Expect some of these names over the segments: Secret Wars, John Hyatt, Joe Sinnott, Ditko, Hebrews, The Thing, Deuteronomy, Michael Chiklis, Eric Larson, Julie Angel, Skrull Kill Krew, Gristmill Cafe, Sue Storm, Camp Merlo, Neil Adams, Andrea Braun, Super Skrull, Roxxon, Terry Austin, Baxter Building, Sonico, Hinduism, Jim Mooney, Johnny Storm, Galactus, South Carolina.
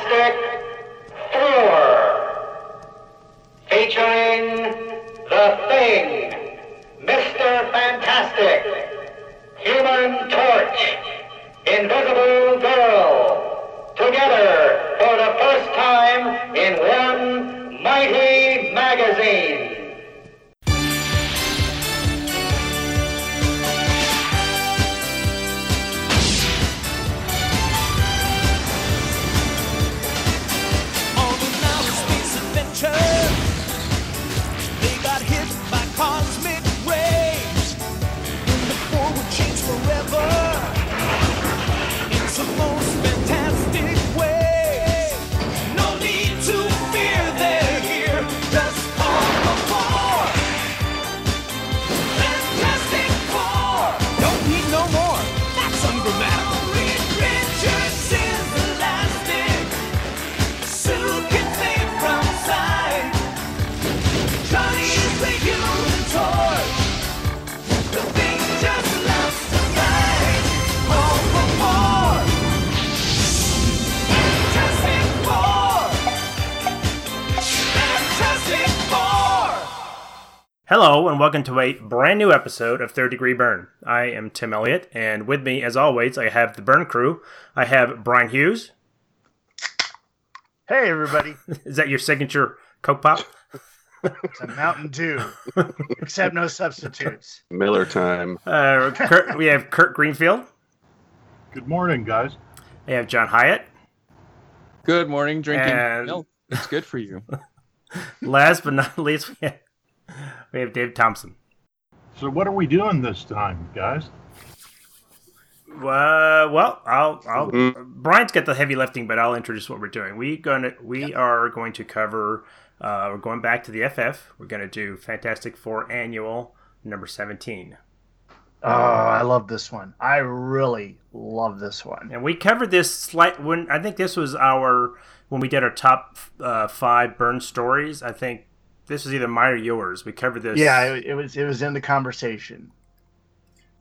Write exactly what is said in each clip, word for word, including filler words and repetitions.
Fantastic Four, featuring The Thing, Mister Fantastic, Human Torch, Invisible Girl, together for the first time in one mighty magazine. Hello, and welcome to a brand new episode of Third Degree Burn. I am Tim Elliott, and with me, as always, I have the Burn Crew. I have Brian Hughes. Hey, everybody. Is that your signature Coke Pop? It's a Mountain Dew, except no substitutes. Miller time. Uh, Kurt, we have Kurt Greenfield. Good morning, guys. I have John Hyatt. Good morning. Drinking and... milk. It's good for you. Last but not least, we have... We have Dave Thompson. So what are we doing this time, guys? Uh, well, I'll, I'll mm-hmm. Brian's got the heavy lifting, but I'll introduce what we're doing. We gonna we yep. are going to cover. Uh, we're going back to the F F. We're going to do Fantastic Four Annual number seventeen. Oh, I love this one. I really love this one. And we covered this slight when I think this was our when we did our top uh, five Burn stories. I think. This was either mine or yours. We covered this. Yeah, it, it was. It was in the conversation.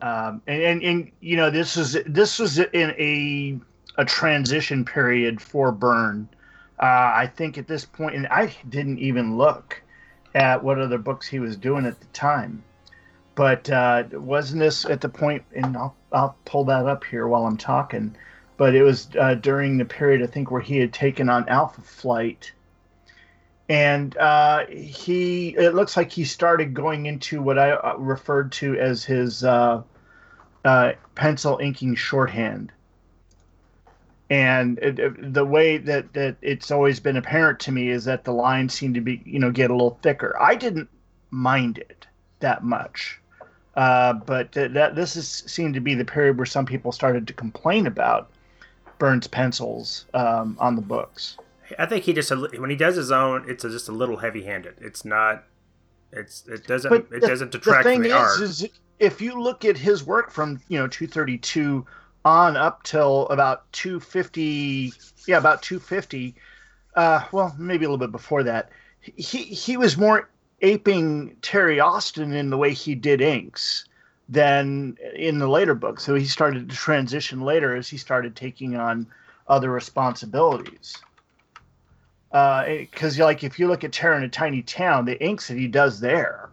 Um, and, and and you know, this was this was in a a transition period for Byrne. Uh, I think at this point, and I didn't even look at what other books he was doing at the time. But uh, wasn't this at the point? And I'll I'll pull that up here while I'm talking. But it was uh, during the period I think where he had taken on Alpha Flight. And uh, he, it looks like he started going into what I uh, referred to as his uh, uh, pencil inking shorthand. And it, it, the way that, that it's always been apparent to me is that the lines seem to be, you know, get a little thicker. I didn't mind it that much. Uh, but th- that this is, seemed to be the period where some people started to complain about Byrne's pencils um, on the books. I think he just when he does his own, it's just a little heavy-handed. It's not, it's it doesn't but it the, doesn't detract the thing from the is, art. Is if you look at his work from you know two thirty-two on up till about two fifty, yeah, about two fifty. Uh, well, maybe a little bit before that. He he was more aping Terry Austin in the way he did inks than in the later books. So he started to transition later as he started taking on other responsibilities. Because, uh, like, if you look at Terror in a Tiny Town, the inks that he does there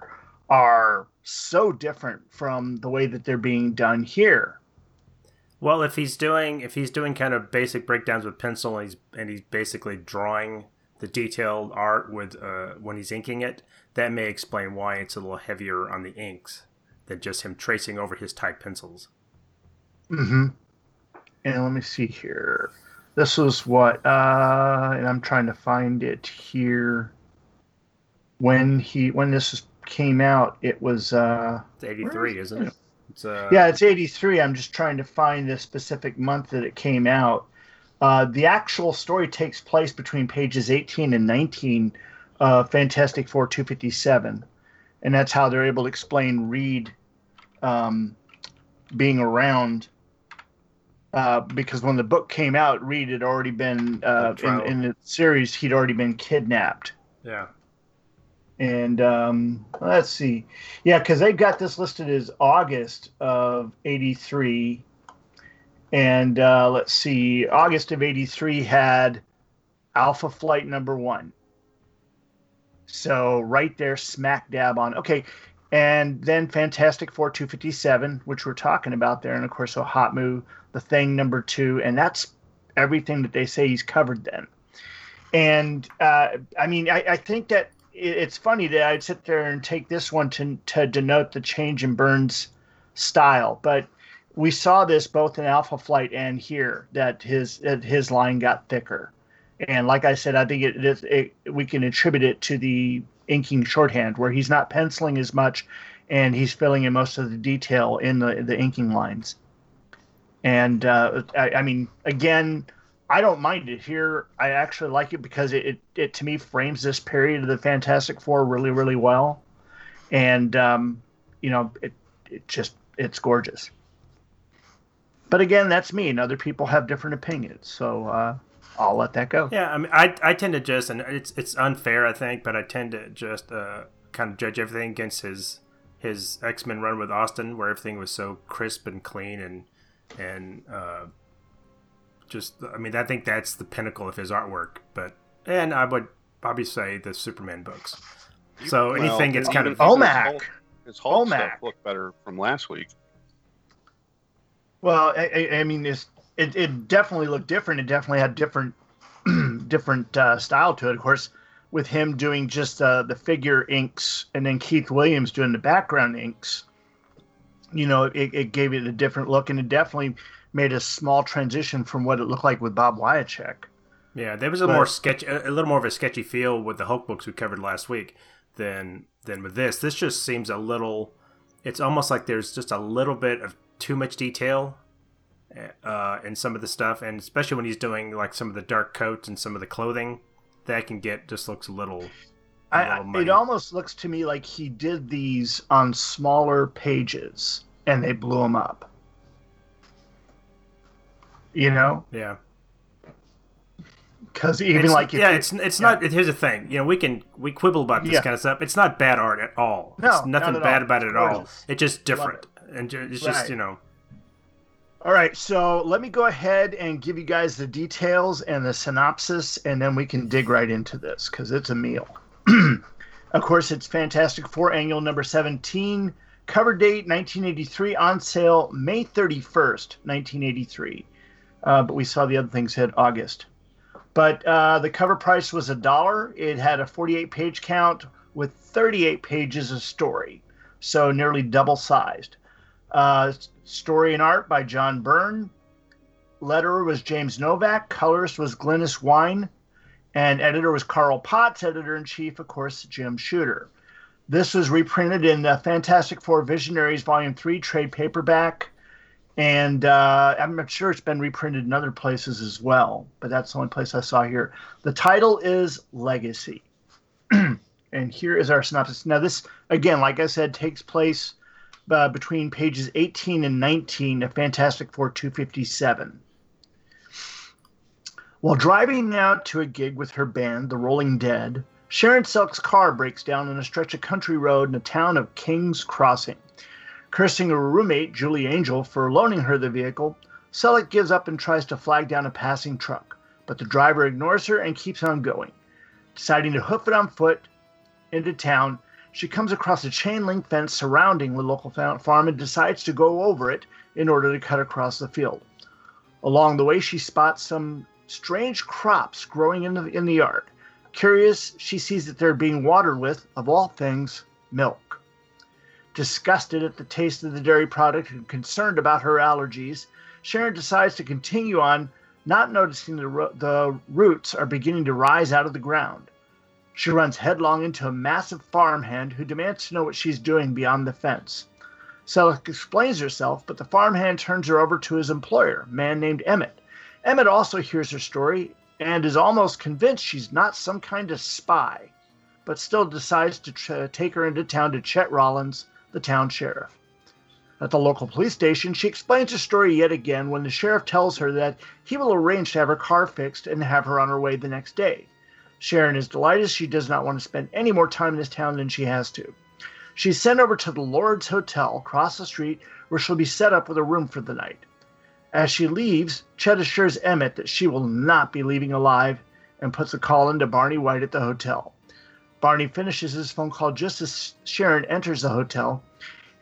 are so different from the way that they're being done here. Well, if he's doing if he's doing kind of basic breakdowns with pencil, and he's and he's basically drawing the detailed art with uh, when he's inking it, that may explain why it's a little heavier on the inks than just him tracing over his type pencils. Mm-hmm. And let me see here. This was what, uh, and I'm trying to find it here. When he, when this came out, it was uh, it's eighty-three, is, isn't it? It's, uh... Yeah, it's eighty-three. I'm just trying to find the specific month that it came out. Uh, the actual story takes place between pages eighteen and nineteen of Fantastic Four two fifty-seven, and that's how they're able to explain Reed um, being around. Uh, because when the book came out, Reed had already been, uh, in, in the series, he'd already been kidnapped. Yeah. And um, let's see. Yeah, because they've got this listed as August of eighty-three. And uh, let's see. August of eighty-three had Alpha Flight number one. So right there, smack dab on. Okay. And then Fantastic Four two fifty-seven, which we're talking about there. And, of course, Ohatmu, The Thing number two. And that's everything that they say he's covered then. And, uh, I mean, I, I think that it, it's funny that I'd sit there and take this one to, to denote the change in Byrne's style. But we saw this both in Alpha Flight and here, that his that his line got thicker. And like I said, I think it, it, it we can attribute it to the inking shorthand, where he's not penciling as much, and he's filling in most of the detail in the, the inking lines. And uh, I, I mean, again, I don't mind it here. I actually like it because it, it, it to me frames this period of the Fantastic Four really, really well. And um, you know, it it just it's gorgeous. But again, that's me, and other people have different opinions. So. Uh, I'll let that go. Yeah, I mean, I I tend to just, and it's it's unfair, I think, but I tend to just uh, kind of judge everything against his his X-Men run with Austin, where everything was so crisp and clean and and uh, just, I mean, I think that's the pinnacle of his artwork. But and I would probably say the Superman books. You, so well, anything gets kind of Olmec. His Hulk stuff looked better from last week. Well, I, I, I mean, this. It, it definitely looked different. It definitely had different different uh, style to it. Of course, with him doing just uh, the figure inks and then Keith Williams doing the background inks, you know, it, it gave it a different look, and it definitely made a small transition from what it looked like with Bob Wyachek. Yeah, there was a but, more sketch, a little more of a sketchy feel with the Hulk books we covered last week than than with this. This just seems a little. It's almost like there's just a little bit of too much detail. Uh, and some of the stuff, and especially when he's doing like some of the dark coats and some of the clothing that can get just looks a little, a I, little it almost looks to me like he did these on smaller pages and they blew them up, you know? Yeah, because even it's, like if yeah you, it's it's yeah. not here's the thing, you know, we can we quibble about this yeah. kind of stuff. It's not bad art at all. No, it's nothing not bad all. About it at all. It's just different it. And it's just right. you know. All right, so let me go ahead and give you guys the details and the synopsis, and then we can dig right into this, because it's a meal. Of course, it's Fantastic Four Annual number seventeen, cover date nineteen eighty-three, on sale May thirty-first, nineteen eighty-three. Uh, but we saw the other thing said August. But uh, the cover price was a dollar. It had a forty-eight page count with thirty-eight pages of story, so nearly double-sized. Uh, story and art by John Byrne. Letterer was James Novak. Colorist was Glynis Wine. And editor was Carl Potts. Editor-in-chief, of course, Jim Shooter. This was reprinted in the Fantastic Four Visionaries Volume three trade paperback. And uh, I'm sure it's been reprinted in other places as well, but that's the only place I saw here. The title is Legacy. And here is our synopsis. Now this, again, like I said, takes place Uh, between pages eighteen and nineteen of Fantastic Four two fifty-seven. While driving out to a gig with her band, The Rolling Dead, Sharon Selleck's car breaks down on a stretch of country road in the town of King's Crossing. Cursing her roommate, Julie Angel, for loaning her the vehicle, Selleck gives up and tries to flag down a passing truck, but the driver ignores her and keeps on going. Deciding to hoof it on foot into town, she comes across a chain-link fence surrounding the local farm and decides to go over it in order to cut across the field. Along the way, she spots some strange crops growing in the, in the yard. Curious, she sees that they're being watered with, of all things, milk. Disgusted at the taste of the dairy product and concerned about her allergies, Sharon decides to continue on, not noticing the, ro- the roots are beginning to rise out of the ground. She runs headlong into a massive farmhand who demands to know what she's doing beyond the fence. Selleck explains herself, but the farmhand turns her over to his employer, a man named Emmett. Emmett also hears her story and is almost convinced she's not some kind of spy, but still decides to tr- take her into town to Chet Rollins, the town sheriff. At the local police station, she explains her story yet again when the sheriff tells her that he will arrange to have her car fixed and have her on her way the next day. Sharon is delighted. She does not want to spend any more time in this town than she has to. She's sent over to the Lord's Hotel across the street, where she'll be set up with a room for the night. As she leaves, Chet assures Emmett that she will not be leaving alive and puts a call into Barney White at the hotel. Barney finishes his phone call just as Sharon enters the hotel,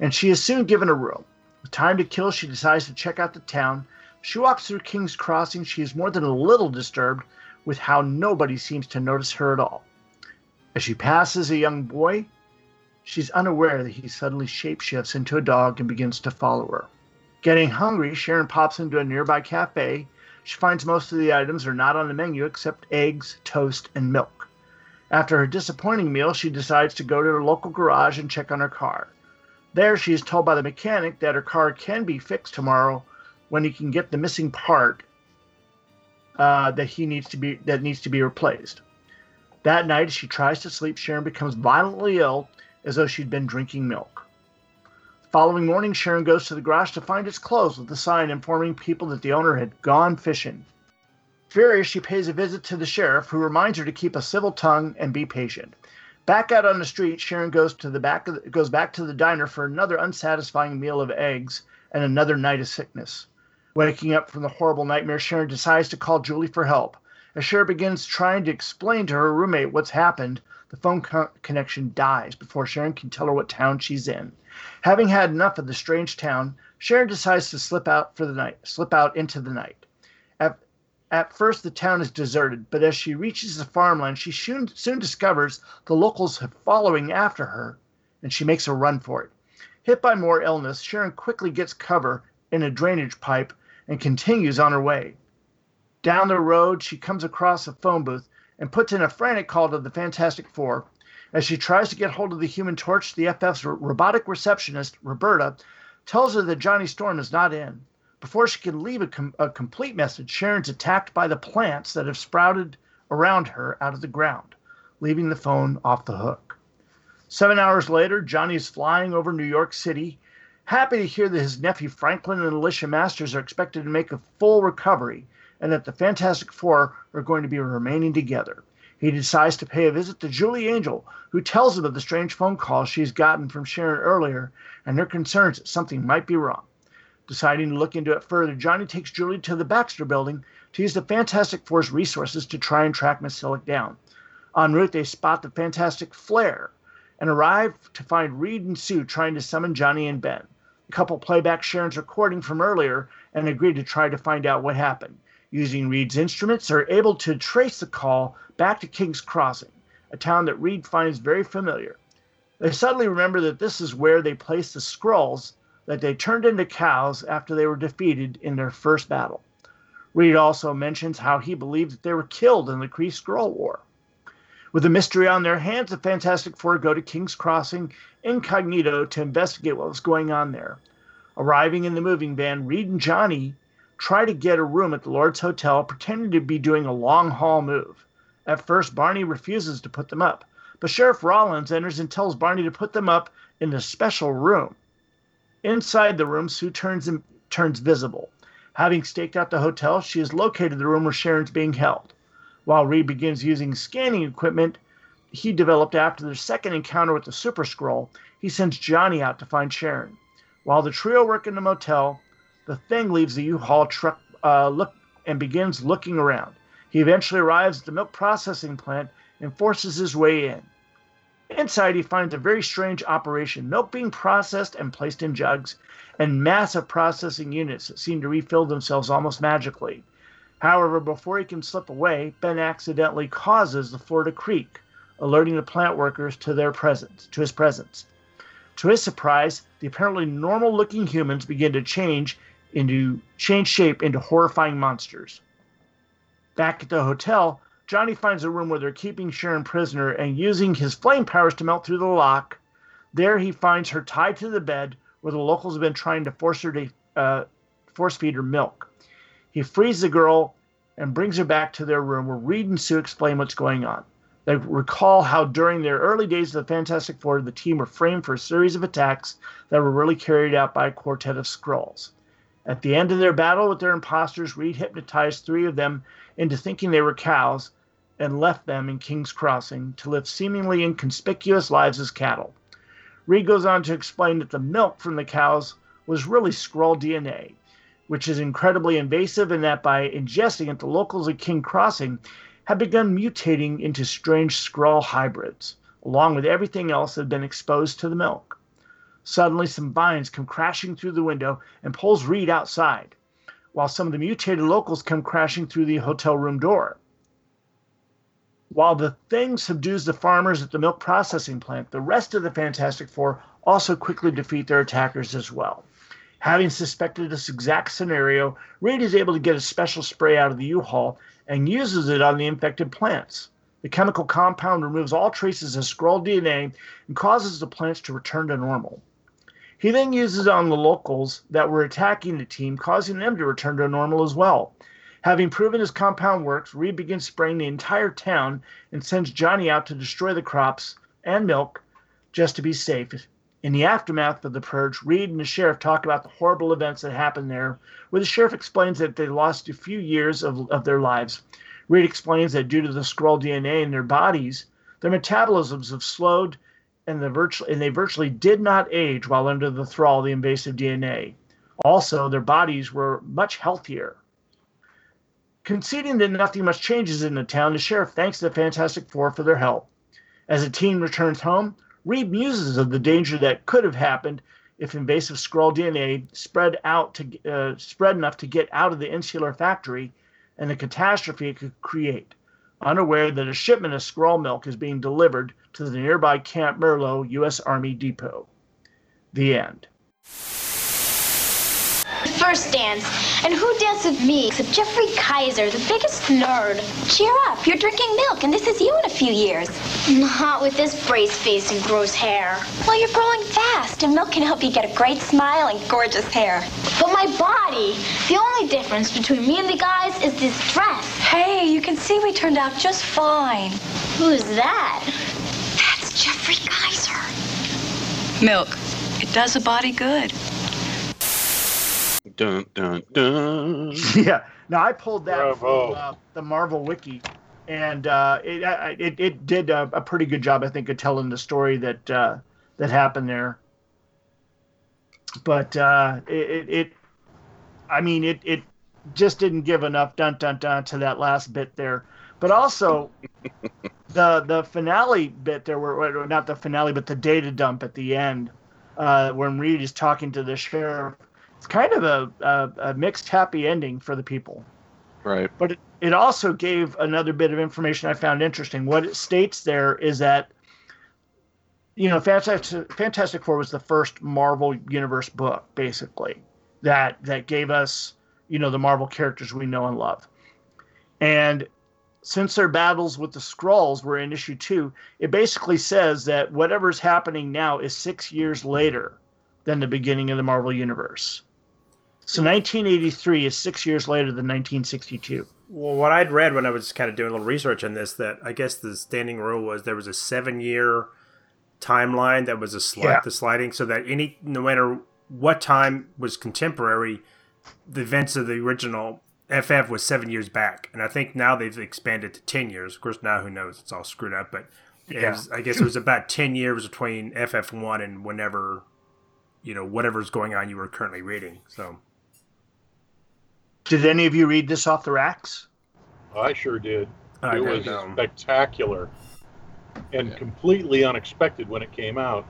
and she is soon given a room. With time to kill, she decides to check out the town. She walks through King's Crossing. She is more than a little disturbed with how nobody seems to notice her at all. As she passes a young boy, she's unaware that he suddenly shapeshifts into a dog and begins to follow her. Getting hungry, Sharon pops into a nearby cafe. She finds most of the items are not on the menu except eggs, toast, and milk. After her disappointing meal, she decides to go to her local garage and check on her car. There, she is told by the mechanic that her car can be fixed tomorrow when he can get the missing part uh, that he needs to be that needs to be replaced. That night, as she tries to sleep, Sharon becomes violently ill, as though she'd been drinking milk. The following morning, Sharon goes to the garage to find its closed, with a sign informing people that the owner had gone fishing. Furious, she pays a visit to the sheriff, who reminds her to keep a civil tongue and be patient. Back out on the street, Sharon goes to the back of the, goes back to the diner for another unsatisfying meal of eggs and another night of sickness. Waking up from the horrible nightmare, Sharon decides to call Julie for help. As Sharon begins trying to explain to her roommate what's happened, the phone co- connection dies before Sharon can tell her what town she's in. Having had enough of the strange town, Sharon decides to slip out for the night, slip out into the night. At, at first, the town is deserted, but as she reaches the farmland, she soon, soon discovers the locals are following after her, and she makes a run for it. Hit by more illness, Sharon quickly gets cover in a drainage pipe and continues on her way. Down the road, she comes across a phone booth and puts in a frantic call to the Fantastic Four. As she tries to get hold of the Human Torch, the F F's robotic receptionist, Roberta, tells her that Johnny Storm is not in. Before she can leave a, com- a complete message, Sharon's attacked by the plants that have sprouted around her out of the ground, leaving the phone off the hook. Seven hours later, Johnny is flying over New York City, happy to hear that his nephew Franklin and Alicia Masters are expected to make a full recovery, and that the Fantastic Four are going to be remaining together. He decides to pay a visit to Julie Angel, who tells him of the strange phone call she's gotten from Sharon earlier, and her concerns that something might be wrong. Deciding to look into it further, Johnny takes Julie to the Baxter building to use the Fantastic Four's resources to try and track Miss Selleck down. En route, they spot the Fantastic Flare, and arrive to find Reed and Sue trying to summon Johnny and Ben. The couple play back Sharon's recording from earlier and agree to try to find out what happened. Using Reed's instruments, are able to trace the call back to King's Crossing, a town that Reed finds very familiar. They suddenly remember that this is where they placed the Skrulls that they turned into cows after they were defeated in their first battle. Reed also mentions how he believed that they were killed in the Kree-Skrull War. With the mystery on their hands, the Fantastic Four go to King's Crossing incognito to investigate what was going on there. Arriving in the moving van, Reed and Johnny try to get a room at the Lord's Hotel, pretending to be doing a long-haul move. At first, Barney refuses to put them up, but Sheriff Rollins enters and tells Barney to put them up in a special room. Inside the room, Sue turns, in, turns visible. Having staked out the hotel, she has located the room where Sharon's being held. While Reed begins using scanning equipment he developed after their second encounter with the Super Skrull, he sends Johnny out to find Sharon. While the trio work in the motel, the Thing leaves the U-Haul truck uh, look, and begins looking around. He eventually arrives at the milk processing plant and forces his way in. Inside, he finds a very strange operation, milk being processed and placed in jugs, and massive processing units that seem to refill themselves almost magically. However, before he can slip away, Ben accidentally causes the floor to creak, alerting the plant workers to their presence, to his presence. To his surprise, the apparently normal-looking humans begin to change into change shape into horrifying monsters. Back at the hotel, Johnny finds a room where they're keeping Sharon prisoner and using his flame powers to melt through the lock. There he finds her tied to the bed where the locals have been trying to force her to uh, force feed her milk. He frees the girl and brings her back to their room where Reed and Sue explain what's going on. They recall how during their early days of the Fantastic Four, the team were framed for a series of attacks that were really carried out by a quartet of Skrulls. At the end of their battle with their imposters, Reed hypnotized three of them into thinking they were cows and left them in King's Crossing to live seemingly inconspicuous lives as cattle. Reed goes on to explain that the milk from the cows was really Skrull D N A, which is incredibly invasive, and that by ingesting it, the locals at King's Crossing had begun mutating into strange Skrull hybrids, along with everything else that had been exposed to the milk. Suddenly, some vines come crashing through the window and pulls Reed outside, while some of the mutated locals come crashing through the hotel room door. While the Thing subdues the farmers at the milk processing plant, the rest of the Fantastic Four also quickly defeat their attackers as well. Having suspected this exact scenario, Reed is able to get a special spray out of the U-Haul and uses it on the infected plants. The chemical compound removes all traces of Skrull D N A and causes the plants to return to normal. He then uses it on the locals that were attacking the team, causing them to return to normal as well. Having proven his compound works, Reed begins spraying the entire town and sends Johnny out to destroy the crops and milk just to be safe. In the aftermath of the purge, Reed and the sheriff talk about the horrible events that happened there, where the sheriff explains that they lost a few years of, of their lives. Reed explains that due to the Skrull D N A in their bodies, their metabolisms have slowed and, the virtu- and they virtually did not age while under the thrall of the invasive D N A. Also, their bodies were much healthier. Conceding that nothing much changes in the town, the sheriff thanks the Fantastic Four for their help. As the team returns home, Reed muses of the danger that could have happened if invasive Skrull D N A spread out to uh, spread enough to get out of the insular factory, and the catastrophe it could create. Unaware that a shipment of Skrull milk is being delivered to the nearby Camp Merlo U S Army depot. The end. First dance, and who danced with me except Jeffrey Kaiser, the biggest nerd? Cheer up, you're drinking milk, and this is you in a few years. Not with this braced face and gross hair. Well, you're growing fast, and milk can help you get a great smile and gorgeous hair. But my body, the only difference between me and the guys is this dress. Hey, you can see we turned out just fine. Who's that? That's Jeffrey Kaiser. Milk, it does a body good. Dun, dun, dun. Yeah. Now, I pulled that from uh, the Marvel Wiki, and uh, it, I, it it did a, a pretty good job, I think, of telling the story that uh, that happened there. But uh, it, it, I mean, it, it just didn't give enough dun dun dun to that last bit there. But also, the the finale bit there, were not the finale, but the data dump at the end, uh, when Reed is talking to the sheriff. It's kind of a, a, a mixed happy ending for the people. Right. But it, it also gave another bit of information I found interesting. What it states there is that, you know, Fantastic, Fantastic Four was the first Marvel Universe book, basically, that that gave us, you know, the Marvel characters we know and love. And since their battles with the Skrulls were in issue two, it basically says that whatever's happening now is six years later than the beginning of the Marvel Universe. So nineteen eighty-three is six years later than nineteen sixty-two. Well, what I'd read when I was kind of doing a little research on this, that I guess the standing rule was there was a seven-year timeline that was a sli- yeah. the sliding, so that any no matter what time was contemporary, the events of the original F F was seven years back. And I think now they've expanded to ten years. Of course, now who knows? It's all screwed up. But yeah. it was, I guess it was about ten years between F F one and whenever, you know, whatever's going on you were currently reading. So, did any of you read this off the racks? I sure did. I it was know. spectacular and yeah. completely unexpected when it came out.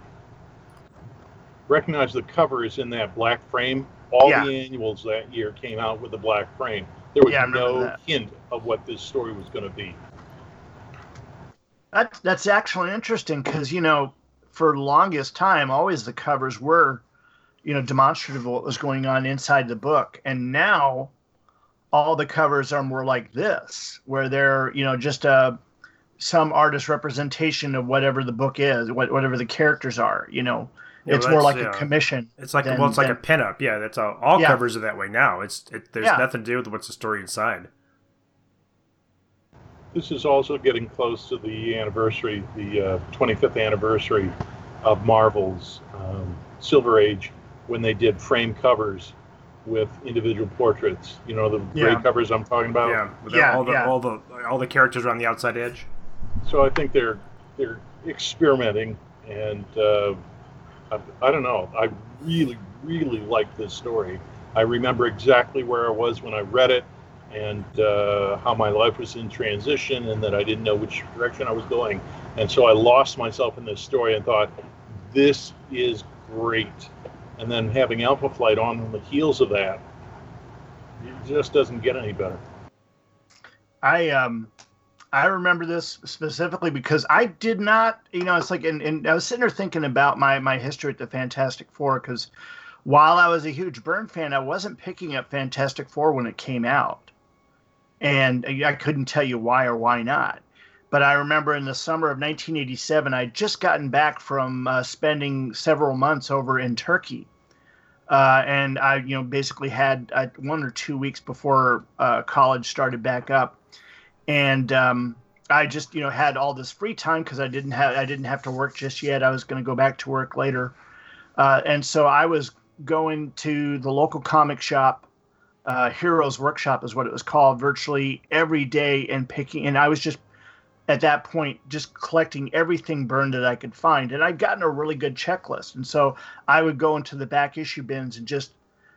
Recognize the cover is in that black frame. All yeah. the annuals that year came out with the black frame. There was yeah, no that. hint of what this story was going to be. That's, that's actually interesting because, you know, for the longest time, always the covers were, you know, demonstrative of what was going on inside the book. And now all the covers are more like this, where they're, you know, just uh, some artist representation of whatever the book is, what, whatever the characters are, you know. Yeah, it's more like yeah. a commission. It's like, than, well, it's than, like a pinup. Yeah, that's all. All yeah. covers are that way now. It's it, There's yeah. nothing to do with what's the story inside. This is also getting close to the anniversary, the uh, twenty-fifth anniversary of Marvel's um, Silver Age, when they did frame covers with individual portraits. You know, the gray yeah. covers I'm talking about? Yeah. yeah, all, the, yeah. all the all the characters are on the outside edge. So I think they're they're experimenting, and uh, I, I don't know. I really, really like this story. I remember exactly where I was when I read it. and uh, how my life was in transition and that I didn't know which direction I was going. And so I lost myself in this story and thought, this is great. And then having Alpha Flight on the heels of that, it just doesn't get any better. I um, I remember this specifically because I did not, you know, it's like, and, and I was sitting there thinking about my, my history at the Fantastic Four, because while I was a huge Byrne fan, I wasn't picking up Fantastic Four when it came out. And I couldn't tell you why or why not. But I remember in the summer of nineteen eighty-seven, I'd just gotten back from uh, spending several months over in Turkey. Uh, and I, you know, basically had uh, one or two weeks before uh, college started back up, and um, I just, you know, had all this free time because I didn't have I didn't have to work just yet. I was going to go back to work later, uh, and so I was going to the local comic shop, uh, Heroes Workshop is what it was called, virtually every day, and picking. And I was just at that point just collecting everything Byrne that I could find. And I'd gotten a really good checklist. And so I would go into the back issue bins and just,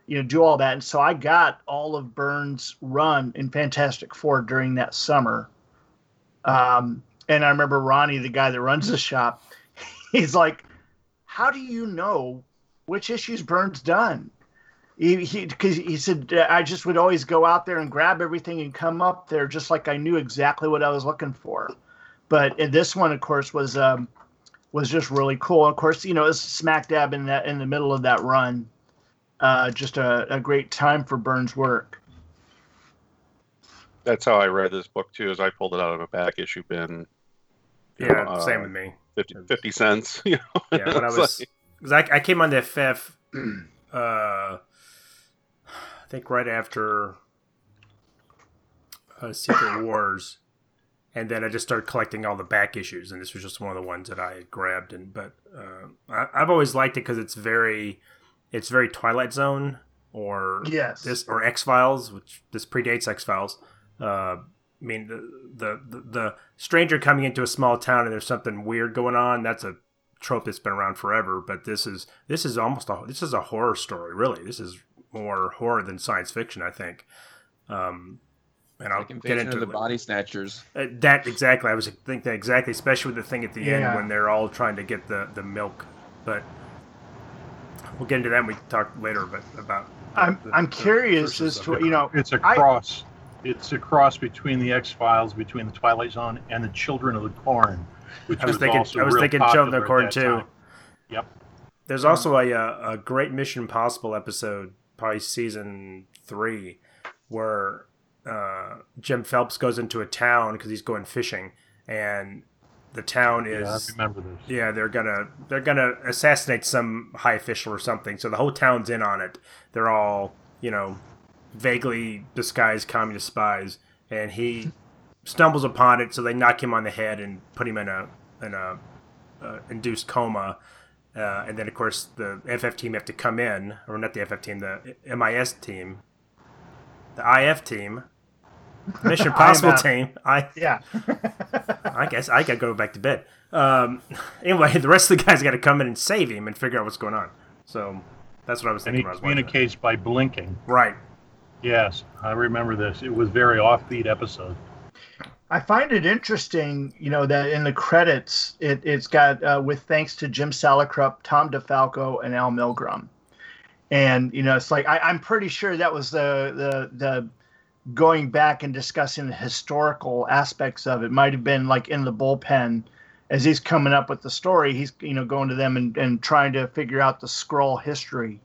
you know, do all that. And so I got all of Byrne's run in Fantastic Four during that summer. Um, and I remember Ronnie, the guy that runs the shop, he's like, how do you know which issues Byrne's done? He, he, cause he said, I just would always go out there and grab everything and come up there just like I knew exactly what I was looking for. But this one, of course, was um, was just really cool. Of course, you know, it's smack dab in that in the middle of that run. Uh, just a, a great time for Byrne's work. That's how I read this book too. Is I pulled it out of a back issue bin. Yeah, uh, same with me. fifty, fifty cents. You know? Yeah, when I was because like... I, I came on the F F. Uh, I think right after uh, Secret Wars, and then I just started collecting all the back issues, and this was just one of the ones that I had grabbed. And but uh, I, I've always liked it because it's very, it's very Twilight Zone or yes. this or X Files, which this predates X Files. Uh, I mean, the, the the the stranger coming into a small town and there's something weird going on. That's a trope that's been around forever. But this is this is almost a this is a horror story, really. This is more horror than science fiction, I think. Um, and I'll like get into the it. Body snatchers. Uh, that exactly, I was thinking that exactly, especially with the thing at the yeah. end when they're all trying to get the, the milk. But we'll get into that. And we can talk later, but about. I'm the, I'm the curious as to you know it's a cross. I, it's a cross between the X-Files, between the Twilight Zone, and the Children of the Corn. Which I was, was thinking. Also I was thinking Children of the Corn too. Time. Yep. There's also a a, a great Mission Impossible episode. Probably season three, where uh, Jim Phelps goes into a town because he's going fishing, and the town is yeah, I remember this. yeah they're gonna they're gonna assassinate some high official or something. So the whole town's in on it. They're all, you know, vaguely disguised communist spies, and he stumbles upon it. So they knock him on the head and put him in a in a uh, induced coma. Uh, and then, of course, the F F team have to come in, or not the F F team, the M I S team, the I F team, Mission Impossible team. I yeah. I guess I gotta go back to bed. Um, anyway, the rest of the guys got to come in and save him and figure out what's going on. So that's what I was thinking. And he communicates by blinking. Right. Yes, I remember this. It was a very offbeat episode. I find it interesting, you know, that in the credits, it, it's got, uh, with thanks to Jim Salakrup, Tom DeFalco, and Al Milgrom. And, you know, it's like, I, I'm pretty sure that was the, the the going back and discussing the historical aspects of it. Might have been like in the bullpen as he's coming up with the story. He's, you know, going to them and, and trying to figure out the Skrull history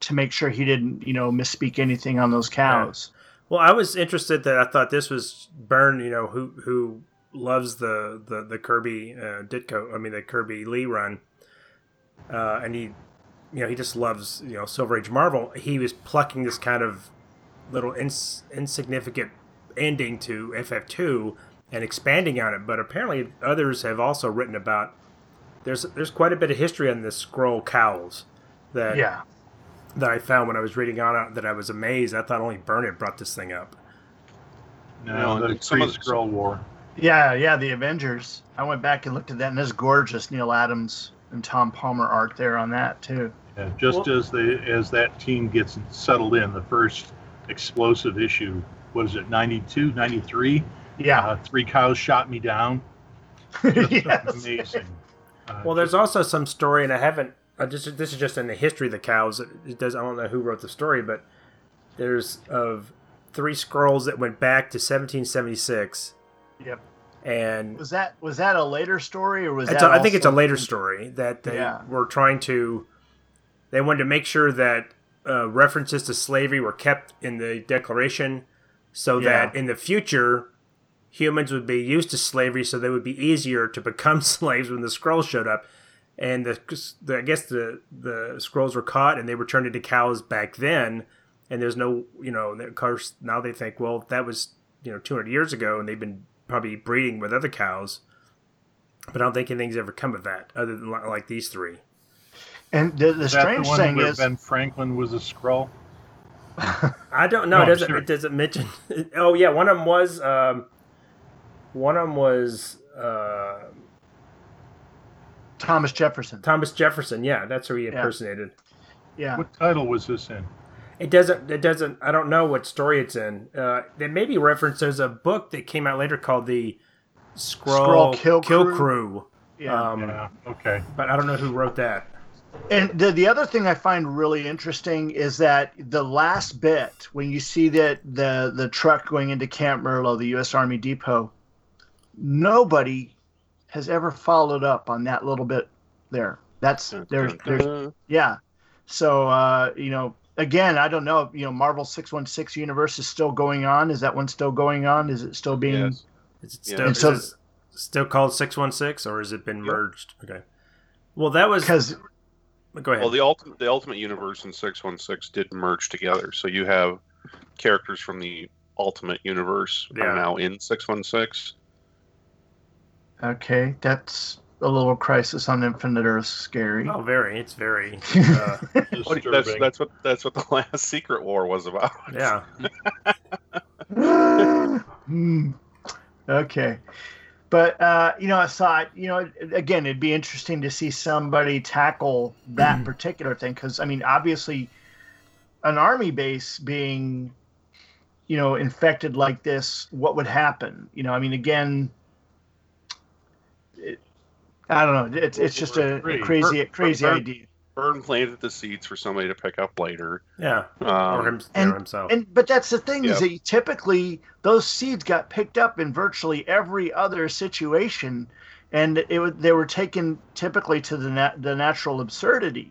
to make sure he didn't, you know, misspeak anything on those cows. Yeah. Well, I was interested that I thought this was Byrne, you know, who who loves the the the Kirby uh, Ditko, I mean the Kirby Lee run, uh, and he, you know, he just loves, you know, Silver Age Marvel. He was plucking this kind of little ins- insignificant ending to F F two and expanding on it. But apparently, others have also written about there's there's quite a bit of history on this Skrull cowls that yeah. that I found when I was reading on it, that I was amazed. I thought only Byrne had brought this thing up. No, no the some of the Skrull War. Yeah, yeah, the Avengers. I went back and looked at that, and there's gorgeous Neil Adams and Tom Palmer art there on that, too. Yeah, just well, as the as that team gets settled in, the first explosive issue what is it, ninety-two, ninety-three? Yeah. Uh, three cows shot me down. Yes. Amazing. Uh, well, there's also some story, and I haven't, I just, this is just in the history of the cows. It does, I don't know who wrote the story, but there's of three Skrulls that went back to seventeen seventy-six. Yep. And was that was that a later story, or was that? A, I think it's a later story that they yeah. were trying to. They wanted to make sure that uh, references to slavery were kept in the Declaration, so yeah. that in the future, humans would be used to slavery, so they would be easier to become slaves when the Skrulls showed up. And the, the I guess the the Skrulls were caught, and they were turned into cows back then. And there's no, you know, of course now they think, well, that was, you know, two hundred years ago, and they've been probably breeding with other cows, but I don't think anything's ever come of that, other than like these three. And the, the strange the thing is, Ben Franklin was a Skrull. I don't know. No, it doesn't sure. it doesn't mention? Oh yeah, one of them was. Um, one of them was uh, Thomas Jefferson. Thomas Jefferson. Yeah, that's who he impersonated. Yeah. yeah. What title was this in? It doesn't, it doesn't, I don't know what story it's in. Uh, there may be reference, there's a book that came out later called the Skrull Kill Krew. Yeah, um, yeah, okay. But I don't know who wrote that. And the, the other thing I find really interesting is that the last bit, when you see that the, the truck going into Camp Merlo, the U S Army Depot, nobody has ever followed up on that little bit there. That's, there's, there's yeah. So, uh, you know, again, I don't know. You know, Marvel six one six universe is still going on. Is that one still going on? Is it still being? Yes. Is it still, yeah. so, is it still called six one six, or has it been yep. merged? Okay. Well, that was because. Go ahead. Well, the ultimate the Ultimate Universe and six one six did merge together. So you have characters from the Ultimate Universe yeah. are now in six one six. Okay, that's. A little Crisis on Infinite Earths scary. Oh, very. It's very uh, disturbing. That's, that's, what, that's what the last Secret War was about. Yeah. mm. Okay. But, uh, you know, I thought, you know, again, it'd be interesting to see somebody tackle that particular thing. Because, I mean, obviously, an army base being, you know, infected like this, what would happen? You know, I mean, again... I don't know. It's it's just a, a crazy crazy Burn, idea. Burn planted the seeds for somebody to pick up later. Yeah, um, or, him, and, or himself. And but that's the thing yep. is that typically those seeds got picked up in virtually every other situation, and it, it they were taken typically to the nat, the natural absurdity.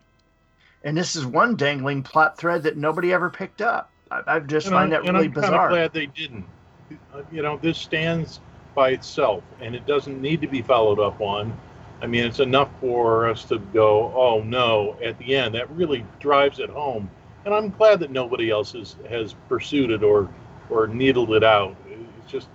And this is one dangling plot thread that nobody ever picked up. I, I just and find I'm, that and really I'm bizarre. I'm kind of glad they didn't. You know, this stands by itself, and it doesn't need to be followed up on. I mean, it's enough for us to go, oh, no, at the end. That really drives it home. And I'm glad that nobody else has, has pursued it or, or needled it out. It's just,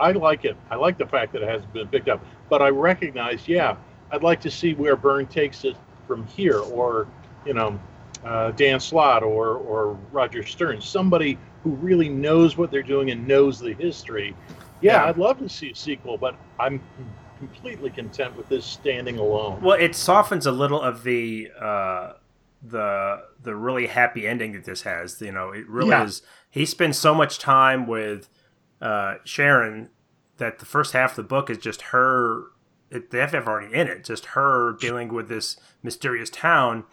I like it. I like the fact that it hasn't been picked up. But I recognize, yeah, I'd like to see where Byrne takes it from here, or, you know, uh, Dan Slott or, or Roger Stern, somebody who really knows what they're doing and knows the history. Yeah, yeah. I'd love to see a sequel, but I'm... completely content with this standing alone. Well, it softens a little of the uh, the the really happy ending that this has. You know, it really yeah. is. He spends so much time with uh, Sharon that the first half of the book is just her. It, the F F already in it, just her dealing with this mysterious town. And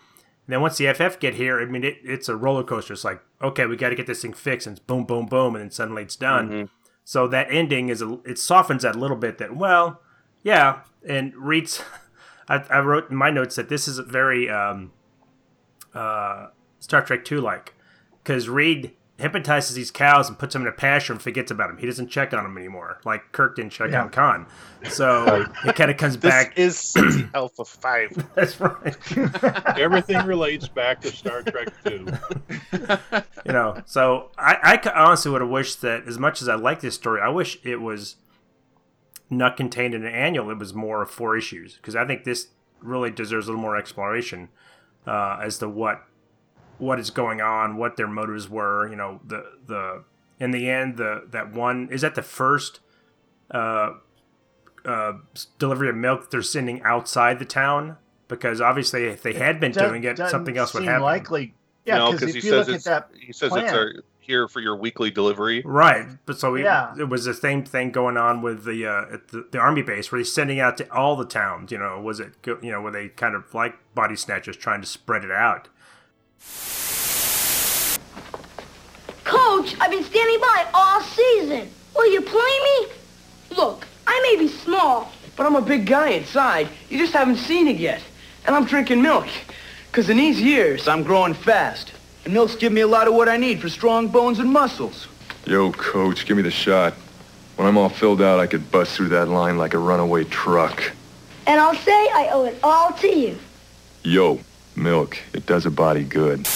then once the F F get here, I mean, it, it's a roller coaster. It's like, okay, we got to get this thing fixed, and it's boom, boom, boom, and then suddenly it's done. Mm-hmm. So that ending is a, it softens that a little bit. That well. Yeah, and Reed's, I, I wrote in my notes that this is a very um, uh, Star Trek two-like, because Reed hypnotizes these cows and puts them in a pasture and forgets about them. He doesn't check on them anymore, like Kirk didn't check yeah. on Khan. So it kind of comes this back. This is Alpha five. That's right. Everything relates back to Star Trek two. You know, so I, I honestly would have wished that, as much as I like this story, I wish it was... not contained in an annual. It was more of four issues, because I think this really deserves a little more exploration uh, as to what what is going on, what their motives were. You know, the the in the end, the that one is that the first uh, uh, delivery of milk they're sending outside the town, because obviously if they had been doing it, something else would happen. Likely, Yeah, because no, he, he says it's that he says plan. it's a, here for your weekly delivery. Right, but so we, yeah. it was the same thing going on with the uh, at the, the army base where he's sending out to all the towns. You know, was it you know where they kind of like body snatchers trying to spread it out. Coach, I've been standing by all season. Will you play me? Look, I may be small, but I'm a big guy inside. You just haven't seen it yet. And I'm drinking milk. Because in these years, I'm growing fast. And milk's giving me a lot of what I need for strong bones and muscles. Yo, Coach, give me the shot. When I'm all filled out, I could bust through that line like a runaway truck. And I'll say I owe it all to you. Yo, milk, it does a body good.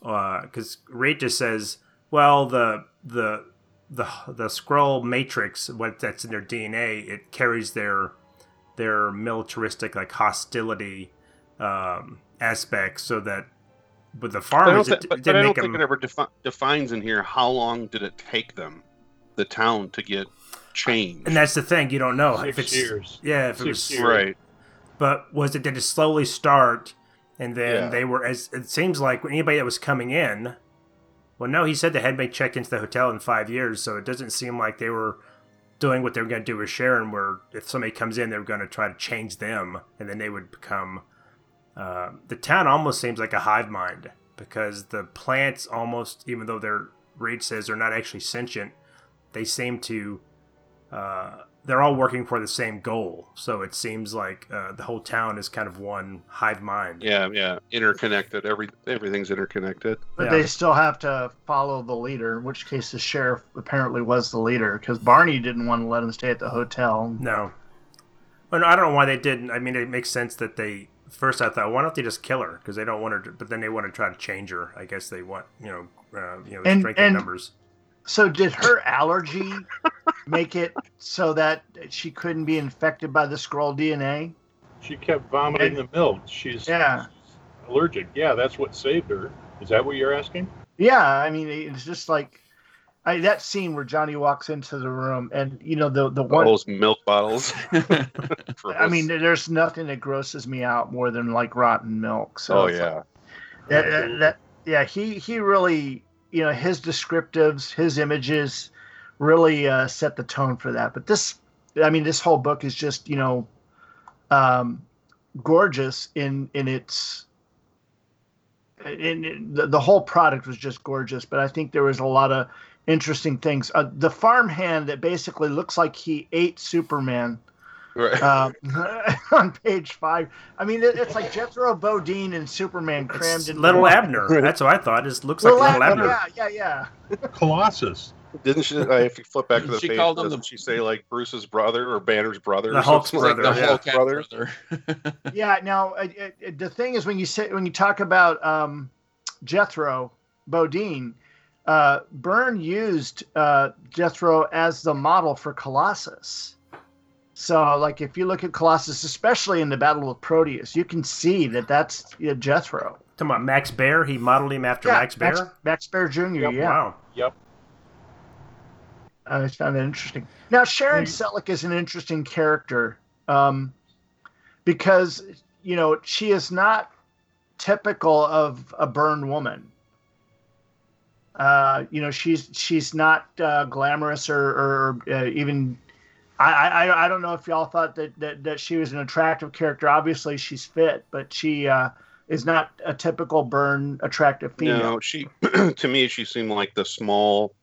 Because uh, Reed just says, well, the the the the Skrull matrix, what that's in their D N A, it carries their their militaristic like hostility um, aspects, so that with the farmers, but I don't, th- it, but, it but I don't think them... it ever defi- defines in here how long did it take them, the town, to get changed. And that's the thing, you don't know Six if it's years. yeah, if Six it was years. right. But was it did it slowly start? And then yeah. they were, as it seems like anybody that was coming in, well, no, he said they hadn't been checked into the hotel in five years, so it doesn't seem like they were doing what they were going to do with Sharon, where if somebody comes in, they were going to try to change them, and then they would become, uh, the town almost seems like a hive mind, because the plants almost, even though they're, Reed says, they're not actually sentient, they seem to, uh, they're all working for the same goal. So it seems like uh, the whole town is kind of one hive mind. Yeah, yeah. Interconnected. Every Everything's interconnected. But yeah. they still have to follow the leader, in which case the sheriff apparently was the leader, because Barney didn't want to let him stay at the hotel. No. Well, I don't know why they didn't. I mean, it makes sense that they... First I thought, why don't they just kill her? Because they don't want her to... But then they want to try to change her. I guess they want, you know, uh, you know, and, strength and numbers. So did her allergy... make it so that she couldn't be infected by the Skrull D N A? She kept vomiting the milk. She's yeah. allergic. Yeah, that's what saved her. Is that what you're asking? Yeah, I mean, it's just like I, that scene where Johnny walks into the room and, you know, the, the one... Those milk bottles. I mean, there's nothing that grosses me out more than, like, rotten milk. So oh, yeah. Like, that, that, that, yeah, he, he really, you know, his descriptives, his images... really uh, set the tone for that. But this, I mean, this whole book is just, you know, um, gorgeous in in its, in, in the, the whole product was just gorgeous. But I think there was a lot of interesting things. Uh, the farmhand that basically looks like he ate Superman right. uh, on page five. I mean, it, it's like Jethro Bodine and Superman crammed it's in. Little Abner. Right. That's what I thought. It just looks Little like Little Abner. Abner. Yeah, yeah, yeah. Colossus. Didn't she? If you flip back to the she page, called doesn't the, she say like Bruce's brother or Banner's brother? The Hulk's brother. Like the yeah. Hulk brother. brother. yeah. Now it, it, the thing is, when you say when you talk about um, Jethro Bodine, uh, Byrne used uh, Jethro as the model for Colossus. So, like, if you look at Colossus, especially in the Battle of Proteus, you can see that that's you know, Jethro. Talking about Max Baer, he modeled him after yeah, Max Baer. Max, Max Baer Junior Yep, yeah. Wow. Yep. I found that interesting. Now, Sharon Selleck is an interesting character um, because, you know, she is not typical of a Byrne woman. Uh, you know, she's she's not uh, glamorous or, or uh, even... I, I I don't know if y'all thought that, that, that she was an attractive character. Obviously, she's fit, but she uh, is not a typical Byrne attractive female. No, she to me, she seemed like the small...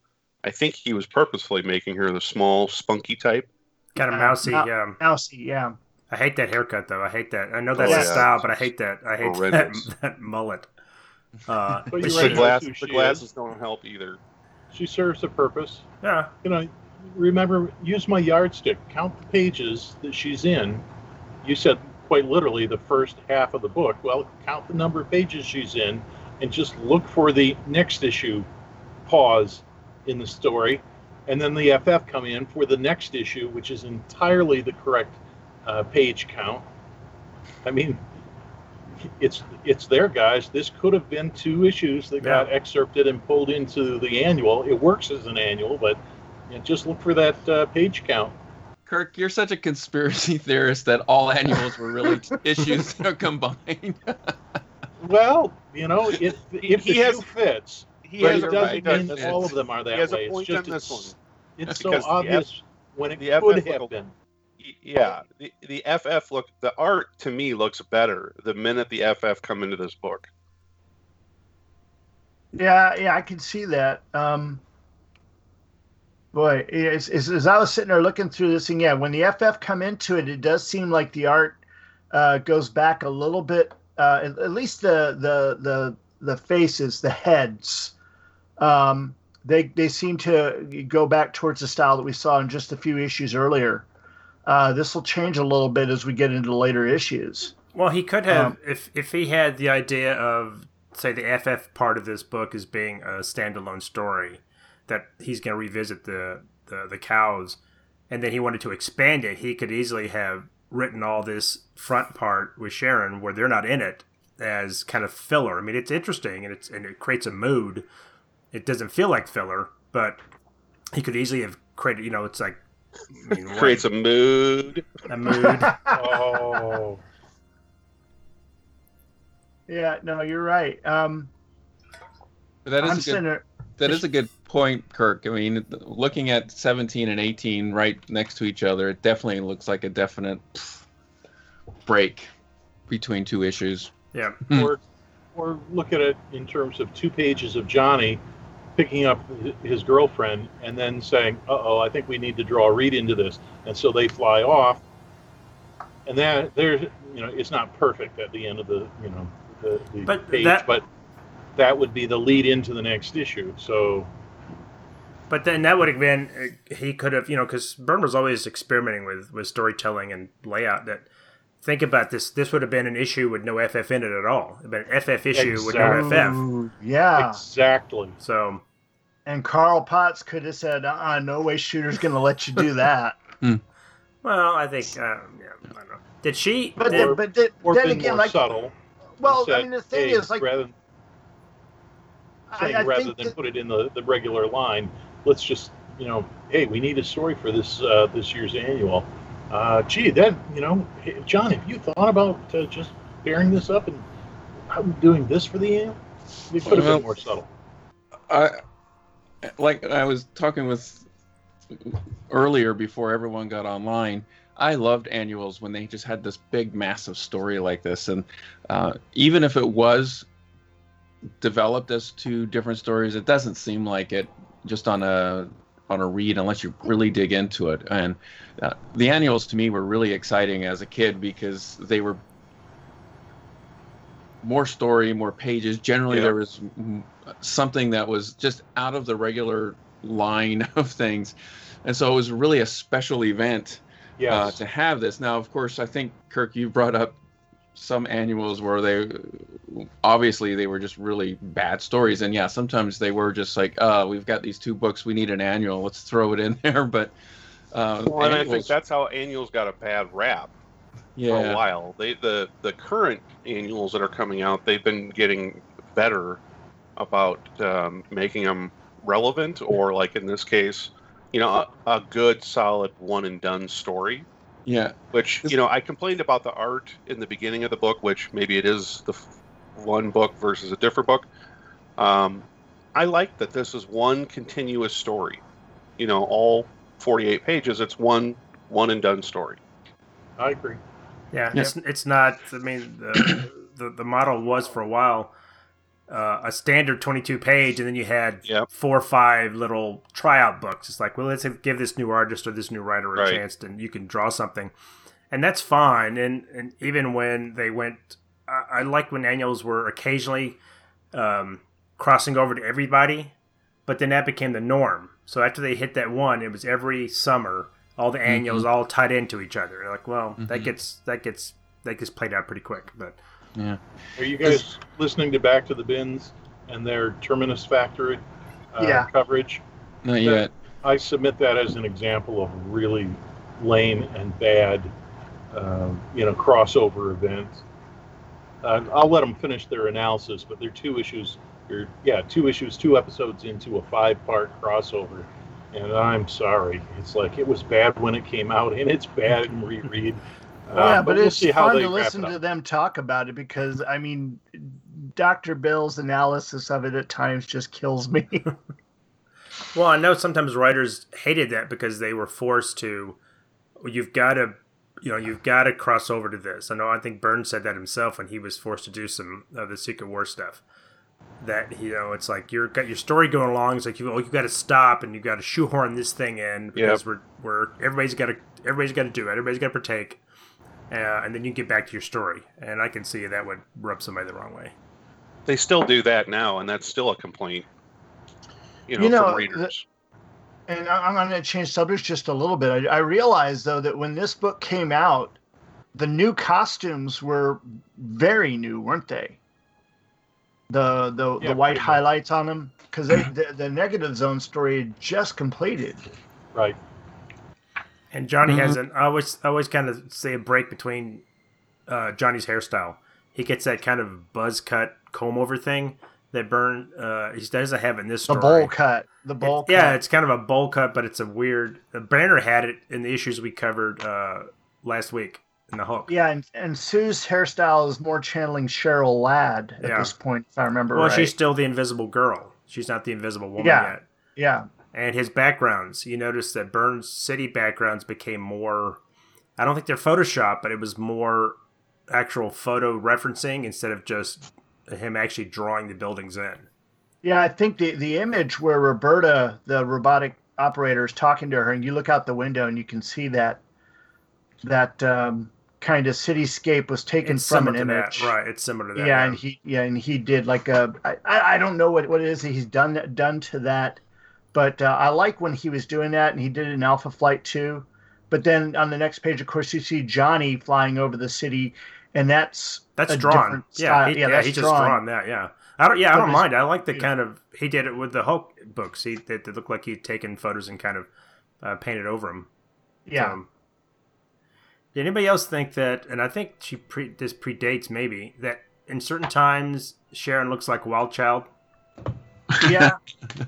I think he was purposefully making her the small, spunky type. Kind of mousy, uh, yeah. Mousy, yeah. I hate that haircut, though. I hate that. I know that's oh, yeah. the style, but I hate that. I hate that, that mullet. Uh, but but right, glass, the glasses don't help either. She serves a purpose. Yeah. You know, remember, use my yardstick. Count the pages that she's in. You said quite literally the first half of the book. Well, count the number of pages she's in and just look for the next issue. Pause. In the story, and then the F F come in for the next issue, which is entirely the correct uh, page count. I mean, it's it's there, guys. This could have been two issues that yeah. got excerpted and pulled into the annual. It works as an annual, but you know, just look for that uh, page count. Kirk, you're such a conspiracy theorist that all annuals were really t- issues that are combined. Well, you know, if if he has fits, he has doesn't right, mean that all of them are that he has way. A point it's just on this it's, one. It's so obvious F, when it the could F F have looked, been. Yeah, the the F F look the art to me looks better the minute the F F come into this book. Yeah, yeah, I can see that. Um, boy, it's, it's, as I was sitting there looking through this, and yeah, when the F F come into it, it does seem like the art uh, goes back a little bit. Uh, at, at least the the the the faces, the heads, um, they they seem to go back towards the style that we saw in just a few issues earlier. Uh, this will change a little bit as we get into later issues. Well, he could have um, if if he had the idea of. Say the F F part of this book is being a standalone story that he's going to revisit the, the the cows, and then he wanted to expand it. He could easily have written all this front part with Sharon where they're not in it as kind of filler. I mean, it's interesting and it's and it creates a mood. It doesn't feel like filler, but he could easily have created. You know, it's like I mean, creates what? a mood, a mood. Oh. Yeah, no, you're right. Um, that is a good, that is a good point, Kirk. I mean, looking at seventeen and eighteen right next to each other, it definitely looks like a definite break between two issues. Yeah. Mm. Or, or look at it in terms of two pages of Johnny picking up his girlfriend and then saying, uh-oh, I think we need to draw Reed into this. And so they fly off. And that there's, you know, it's not perfect at the end of the, you know, The, the but page, that, but that would be the lead into the next issue. So, but then that would have been he could have, you know, because Byrne was always experimenting with, with storytelling and layout. That think about this, this would have been an issue with no F F in it at all. It'd been an F F issue exactly. with no F F. Yeah, exactly. So, and Carl Potts could have said, "Uh, no way, Shooter's going to let you do that." hmm. Well, I think, uh, yeah, I don't know. Did she? But did, or, but did, or then again, like subtle. Well, said, I mean, the thing hey, is, like, rather, saying, I, I rather think than that, put it in the, the regular line, let's just, you know, hey, we need a story for this uh, this year's annual. Uh, gee, then, you know, hey, John, have you thought about uh, just pairing this up and doing this for the annual? It could have well, been more subtle. I like I was talking with earlier before everyone got online. I loved annuals when they just had this big, massive story like this. And uh, even if it was developed as two different stories, it doesn't seem like it just on a on a read unless you really dig into it. And uh, the annuals to me were really exciting as a kid because they were more story, more pages. Generally, yeah. There was something that was just out of the regular line of things. And so it was really a special event. Yes. Uh, to have this. Now, of course, I think, Kirk, you brought up some annuals where they obviously they were just really bad stories. And yeah, sometimes they were just like, uh, we've got these two books. We need an annual. Let's throw it in there. But uh, well, and annuals, I think that's how annuals got a bad rap yeah. for a while. They the, the current annuals that are coming out, they've been getting better about um, making them relevant or like in this case, you know, a, a good, solid one-and-done story. Yeah. Which, you know, I complained about the art in the beginning of the book, which maybe it is the f- one book versus a different book. Um, I like that this is one continuous story. You know, all forty-eight pages, it's one one-and-done story. I agree. Yeah, yeah. It's, it's not, I mean, the, the, the model was for a while Uh, a standard twenty-two page, and then you had yep. four or five little tryout books. It's like, well, let's give this new artist or this new writer a right. chance, and you can draw something. And that's fine. And and even when they went, I, I liked when annuals were occasionally um, crossing over to everybody, but then that became the norm. So after they hit that one, it was every summer, all the annuals mm-hmm. all tied into each other. Like, well, mm-hmm. that gets that gets that gets played out pretty quick, but. Yeah. Are you guys listening to Back to the Bins and their Terminus Factory uh, yeah. coverage? Not that, yet. I submit that as an example of really lame and bad, uh, you know, crossover events. Uh, I'll let them finish their analysis, but they're two issues, or yeah, two issues, two episodes into a five-part crossover, and I'm sorry, it's like it was bad when it came out, and it's bad in reread. Uh, yeah, but, but it's we'll fun how to listen it to them talk about it because, I mean, Doctor Bill's analysis of it at times just kills me. Well, I know sometimes writers hated that because they were forced to. You've got to, you know, you've got to cross over to this. I know. I think Byrne said that himself when he was forced to do some of the Secret Wars stuff. That, you know, it's like you've got your story going along. It's like you, oh, you got to stop and you got to shoehorn this thing in because yep. we're we're everybody's got to everybody's got to do it. Everybody's got to partake, uh, and then you get back to your story. And I can see that would rub somebody the wrong way. They still do that now, and that's still a complaint. You know, you know, from readers. The, and I'm going to change subjects just a little bit. I, I realized, though, that when this book came out, the new costumes were very new, weren't they? The the, yeah, the white highlights on them, because the, the Negative Zone story had just completed. Right. And Johnny mm-hmm. has an. I always I always kind of say a break between uh, Johnny's hairstyle. He gets that kind of buzz cut comb over thing. That Byrne, uh, he doesn't have it in this story. The bowl cut. The bowl it, cut. Yeah, it's kind of a bowl cut, but it's a weird... Banner had it in the issues we covered uh, last week in the Hulk. Yeah, and, and Sue's hairstyle is more channeling Cheryl Ladd at yeah. this point, if I remember well, right. Well, she's still the Invisible Girl. She's not the Invisible Woman yeah. yet. Yeah, and his backgrounds. You notice that Byrne's city backgrounds became more... I don't think they're Photoshopped, but it was more actual photo referencing instead of just... him actually drawing the buildings in. Yeah, I think the, the image where Roberta, the robotic operator, is talking to her, and you look out the window and you can see that that um, kind of cityscape was taken it's from an image. That. Right, it's similar to that. Yeah, right. and he yeah, and he did like a I, I don't know what, what it is that he's done done to that, but uh, I like when he was doing that, and he did it in Alpha Flight too. But then on the next page, of course, you see Johnny flying over the city. And that's that's drawn, yeah. He, yeah, yeah that's he just drawn. drawn that, yeah. I don't, yeah, I don't mind. I like the kind of he did it with the Hulk books. He they, they looked like he'd taken photos and kind of uh, painted over them. Yeah. Um, did anybody else think that? And I think she pre, this predates maybe that in certain times Sharon looks like a wild child. Yeah.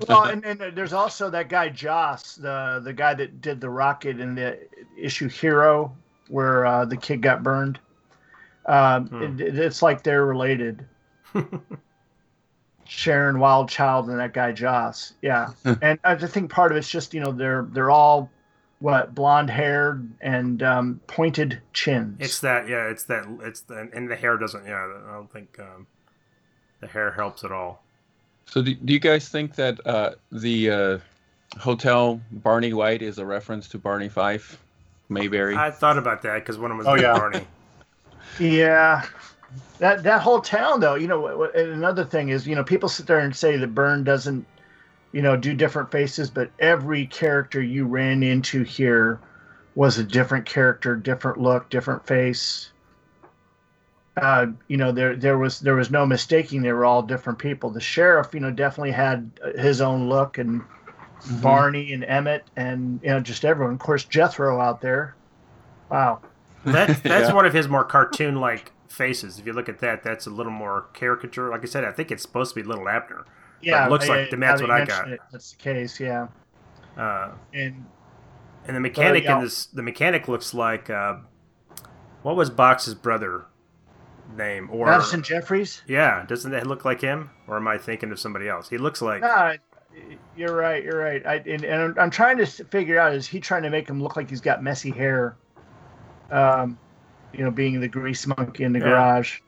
Well, and, and there's also that guy Joss, the the guy that did the rocket in the issue Hero, where uh, the kid got burned. Um, hmm. it, it's like they're related. Sharon Wild Child and that guy Joss, yeah. And I think part of it's just, you know, they're they're all what blonde haired and um, pointed chins. It's that, yeah. It's that. It's the, and the hair doesn't. Yeah, I don't think um, the hair helps at all. So, do, do you guys think that uh, the uh, hotel Barney White is a reference to Barney Fife, Mayberry? I thought about that because one of them was oh, yeah. Barney. Yeah, that that whole town, though, you know, another thing is, you know, people sit there and say that Byrne doesn't, you know, do different faces, but every character you ran into here was a different character, different look, different face. Uh, you know, there there was there was no mistaking they were all different people. The sheriff, you know, definitely had his own look, and mm-hmm. Barney and Emmett and, you know, just everyone. Of course, Jethro out there. Wow. That, that's yeah. one of his more cartoon-like faces. If you look at that, that's a little more caricature. Like I said, I think it's supposed to be Little Abner. Yeah, it looks I, like the that's what I got. It. That's the case, yeah. Uh, and and the mechanic but, in this, the mechanic looks like uh, what was Box's brother name? Or Madison Jeffries. Yeah, doesn't that look like him? Or am I thinking of somebody else? He looks like. Uh, you're right. You're right. I and, and I'm, I'm trying to figure out: is he trying to make him look like he's got messy hair? Um, you know, being the grease monkey in the yeah. garage.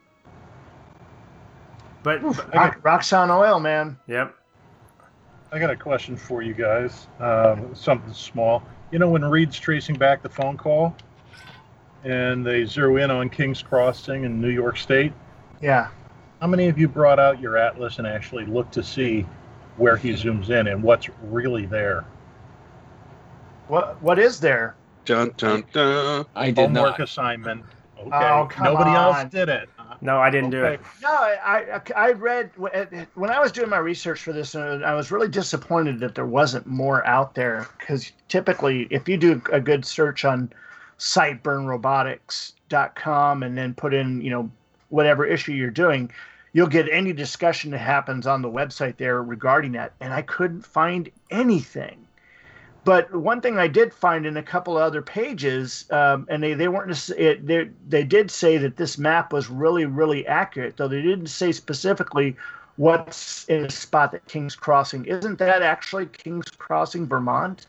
But Oof, I, Roxanne Oil, man. Yep. I got a question for you guys. Um, something small. You know, when Reed's tracing back the phone call and they zero in on King's Crossing in New York State. Yeah. How many of you brought out your atlas and actually looked to see where he zooms in and what's really there? What What is there? Dun, dun, dun. I did Homework not. Homework assignment. Okay. Oh, come Nobody on. else did it. No, I didn't okay. do it. No, I, I read when I was doing my research for this, and I was really disappointed that there wasn't more out there, because typically, if you do a good search on site burn robotics dot com and then put in, you know, whatever issue you're doing, you'll get any discussion that happens on the website there regarding that. And I couldn't find anything. But one thing I did find in a couple other pages, um, and they, they weren't it, they they did say that this map was really, really accurate, though they didn't say specifically what's in the spot that King's Crossing. Isn't that actually King's Crossing, Vermont?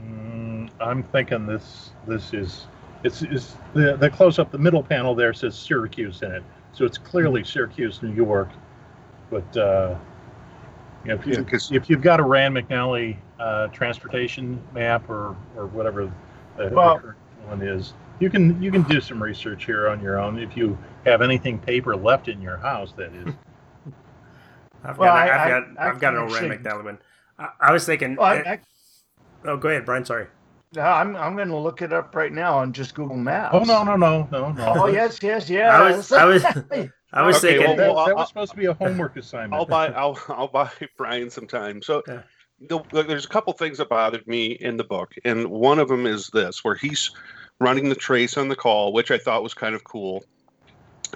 Mm, I'm thinking this this is it's is the the close up the middle panel there says Syracuse in it, so it's clearly Syracuse, New York, but. Uh, If, you, if you've got a Rand McNally uh, transportation map or, or whatever the, well, the current one is, you can you can do some research here on your own if you have anything paper left in your house, that is. I've well, got I, I've got I, I've I got an old Rand McNally one. I, I was thinking. Well, I, I, oh, go ahead, Brian. Sorry. I'm I'm going to look it up right now on just Google Maps. Oh no no no no no. Oh yes yes yeah. I was. I was I was okay, thinking well, that, that was supposed to be a homework assignment. I'll buy I'll I'll buy Brian some time. So okay. the, there's a couple things that bothered me in the book, and one of them is this, where he's running the trace on the call, which I thought was kind of cool.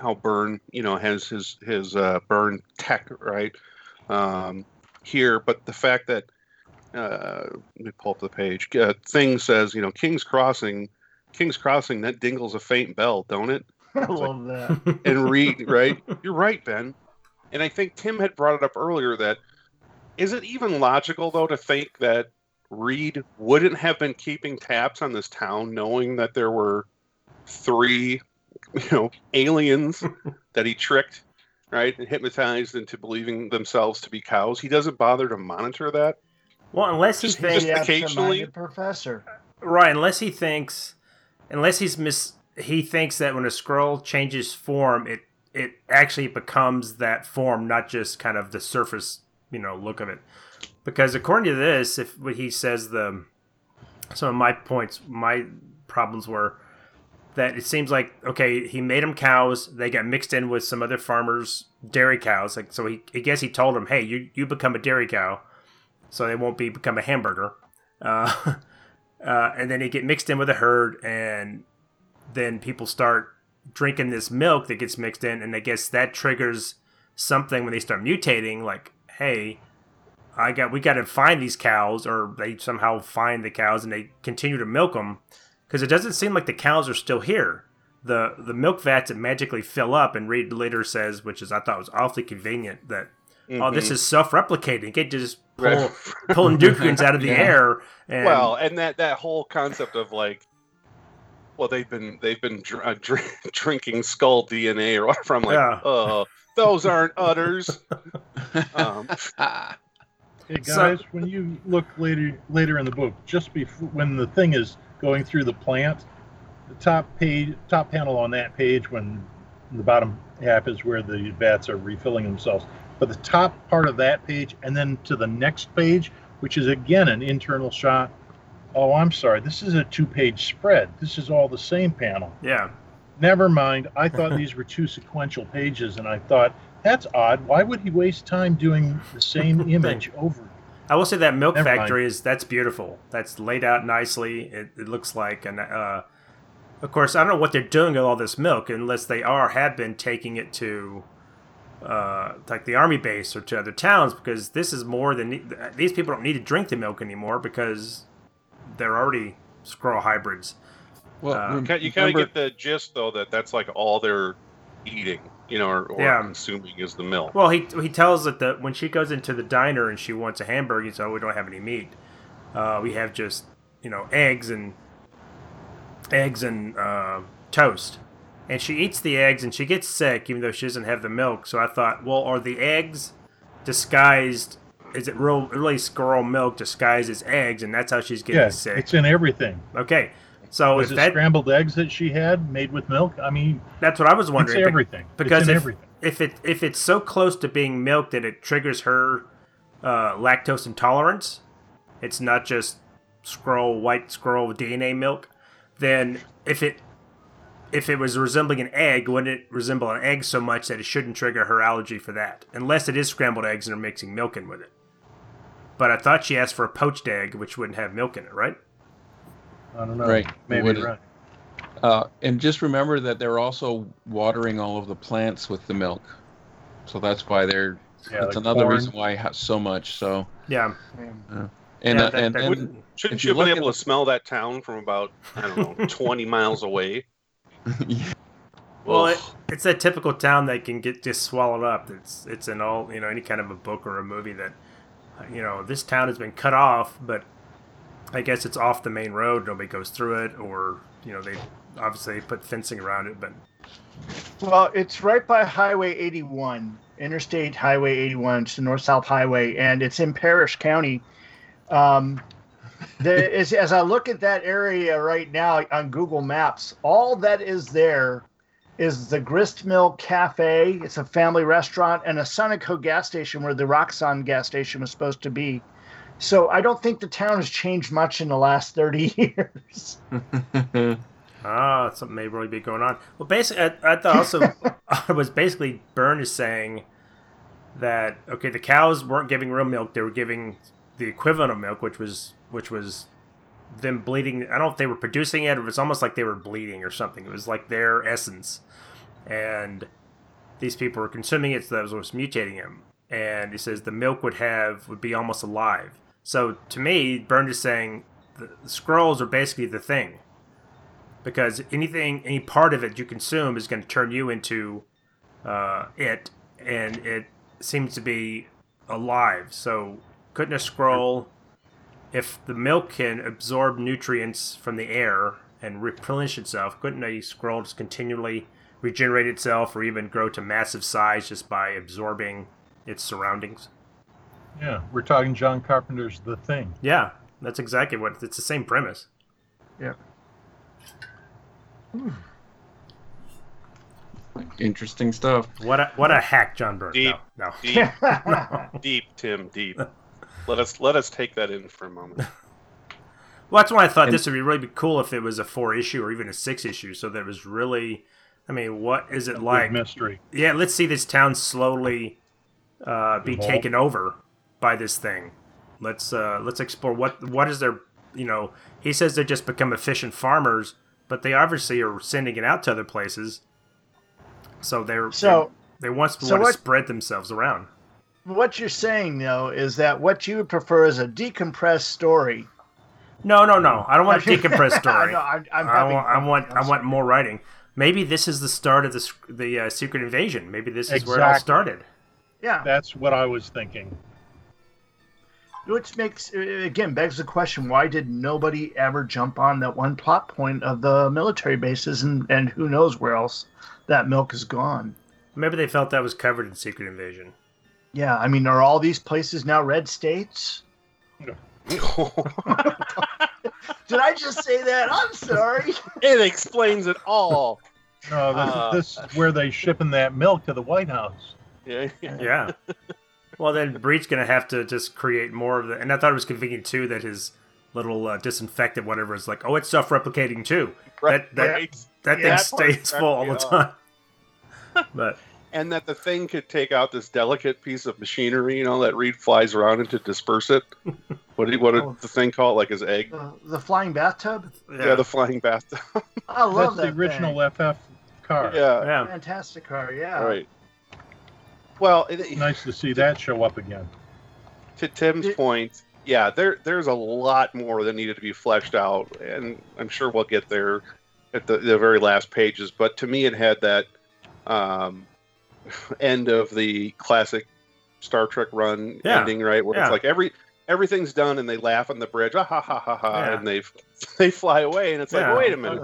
How Byrne, you know, has his his uh, Byrne tech right um, here, but the fact that uh, let me pull up the page. Uh, Thing says, you know, King's Crossing, King's Crossing. That dingles a faint bell, don't it? I love that. And Reed, right? You're right, Ben. And I think Tim had brought it up earlier that is it even logical, though, to think that Reed wouldn't have been keeping tabs on this town, knowing that there were three, you know, aliens that he tricked, right, and hypnotized into believing themselves to be cows? He doesn't bother to monitor that. Well, unless he just, thinks just occasionally, professor, right? Unless he thinks, unless he's mis. He thinks that when a Skrull changes form, it it actually becomes that form, not just kind of the surface, you know, look of it. Because according to this, if what he says, the some of my points, my problems were that it seems like okay, he made them cows. They got mixed in with some other farmers' dairy cows. Like so, he I guess he told them, hey, you you become a dairy cow, so they won't be become a hamburger. Uh, uh, and then he get mixed in with a herd and. Then people start drinking this milk that gets mixed in, and I guess that triggers something when they start mutating. Like, hey, I got we got to find these cows, or they somehow find the cows and they continue to milk them because it doesn't seem like the cows are still here. the The milk vats that magically fill up, and Reed later says, which is I thought was awfully convenient that. Mm-hmm. Oh, this is self-replicating. You can't just pull pulling Dukins out of the yeah. air. And, well, and that that whole concept of like. Well, they've been they've been dr- uh, drink, drinking skull D N A or whatever. I'm like, yeah. oh, those aren't udders. um, hey guys, so, when you look later later in the book, just before when the thing is going through the plant, the top page top panel on that page, when the bottom half is where the bats are refilling themselves. But the top part of that page, and then to the next page, which is again an internal shot. Oh, I'm sorry. This is a two-page spread. This is all the same panel. Yeah. Never mind. I thought these were two sequential pages, and I thought, that's odd. Why would he waste time doing the same image over? I will say that milk Never factory mind. is that's beautiful. That's laid out nicely. It, it looks like, and uh, of course, I don't know what they're doing with all this milk, unless they are have been taking it to, uh, like the army base or to other towns, because this is more than these people don't need to drink the milk anymore because. They're already Skrull hybrids. Well, uh, you kind of get the gist though that that's like all they're eating, you know, or, or yeah. consuming is the milk. Well, he he tells that the, when she goes into the diner and she wants a hamburger, so we don't have any meat. Uh, we have just you know eggs and eggs and uh, toast. And she eats the eggs and she gets sick, even though she doesn't have the milk. So I thought, well, are the eggs disguised? Is it real, really Skrull milk disguised as eggs, and that's how she's getting yeah, sick? It's in everything. Okay. So is it that, scrambled eggs that she had made with milk? I mean, that's what I was wondering. It's everything. Because it's in if, everything. If, it, if it's so close to being milk that it triggers her uh, lactose intolerance, it's not just Skrull, white Skrull D N A milk, then if it if it was resembling an egg, wouldn't it resemble an egg so much that it shouldn't trigger her allergy for that? Unless it is scrambled eggs and they're mixing milk in with it. But I thought she asked for a poached egg, which wouldn't have milk in it, right? I don't know. Right. Maybe you're right. Uh, and just remember that they're also watering all of the plants with the milk. So that's why they're... Yeah, that's like another corn. reason why so much. So Yeah. Uh, And, yeah, that, uh, and, that and shouldn't you have been able to smell that town from about, I don't know, twenty miles away? Yeah. Well, it, it's that typical town that can get just swallowed up. It's it's in all, you know, any kind of a book or a movie that, you know, this town has been cut off, but I guess it's off the main road. Nobody goes through it, or, you know, they obviously put fencing around it. But well, it's right by Highway eighty-one, Interstate Highway eighty-one. It's the North-South Highway, and it's in Parrish County. Um, there is, as I look at that area right now on Google Maps, all that is there is the Gristmill Cafe. It's a family restaurant and a Sonico gas station where the Roxxon gas station was supposed to be. So I don't think the town has changed much in the last thirty years. Ah, something may really be going on. Well, basically, I, I thought also I was basically Byrne is saying that, okay, the cows weren't giving real milk. They were giving the equivalent of milk, which was which was them bleeding. I don't know if they were producing it, or it's almost like they were bleeding or something. It was like their essence. And these people were consuming it, so that was what was mutating him. And he says the milk would have would be almost alive. So to me, Byrne is saying the, the Skrulls are basically the Thing. Because anything, any part of it you consume is going to turn you into uh, it, and it seems to be alive. So couldn't a Skrull, if the milk can absorb nutrients from the air and replenish itself, couldn't a Skrull just continually regenerate itself or even grow to massive size just by absorbing its surroundings? Yeah, we're talking John Carpenter's The Thing. Yeah, that's exactly what, it's the same premise. Yeah. Hmm. Interesting stuff. What a, what a hack, John Byrne. Deep, no, no. deep, deep, Tim, deep. Let us let us take that in for a moment. Well, that's why I thought and, this would be really be cool if it was a four issue or even a six issue, so that it was really. I mean, what is it like? Mystery. Yeah, let's see this town slowly uh, be Evolve. taken over by this thing. Let's uh, let's explore what what is their. You know, he says they just become efficient farmers. But they obviously are sending it out to other places, so they're so they, they want to, so want what, to spread themselves around. What you're saying, though, is that what you would prefer is a decompressed story. No, no, no. I don't want a decompressed story. no, I'm, I'm I want, I want, I want more writing. Maybe this is the start of the the uh, Secret Invasion. Maybe this is exactly. where it all started. Yeah, that's what I was thinking. Which makes, again, begs the question, why did nobody ever jump on that one plot point of the military bases and, and who knows where else that milk is gone? Maybe they felt that was covered in Secret Invasion. Yeah, I mean, are all these places now red states? No. Did I just say that? I'm sorry. It explains it all. No, this, uh, this is where they shipping that milk to the White House. Yeah. Yeah. Well, then Breed's going to have to just create more of the... And I thought it was convenient, too, that his little uh, disinfectant, whatever, is like, oh, it's self-replicating, too. Right, that that, right. that yeah, thing stays full all the time. But and that the Thing could take out this delicate piece of machinery, you know, that Reed flies around and to disperse it. What did, what did oh, the Thing call it? Like his egg? The, the flying bathtub? Yeah. yeah, the flying bathtub. I love That's that the original thing. F F car. Yeah. yeah. Fantastic car, yeah. Right. Well, it, nice to see to, that show up again. To Tim's it, point, yeah, there there's a lot more that needed to be fleshed out, and I'm sure we'll get there at the, the very last pages. But to me, it had that um, end of the classic Star Trek run yeah. ending, right? Where yeah. it's like every everything's done, and they laugh on the bridge, ah, ha ha ha ha, yeah. and they they fly away, and it's yeah. like, wait a minute,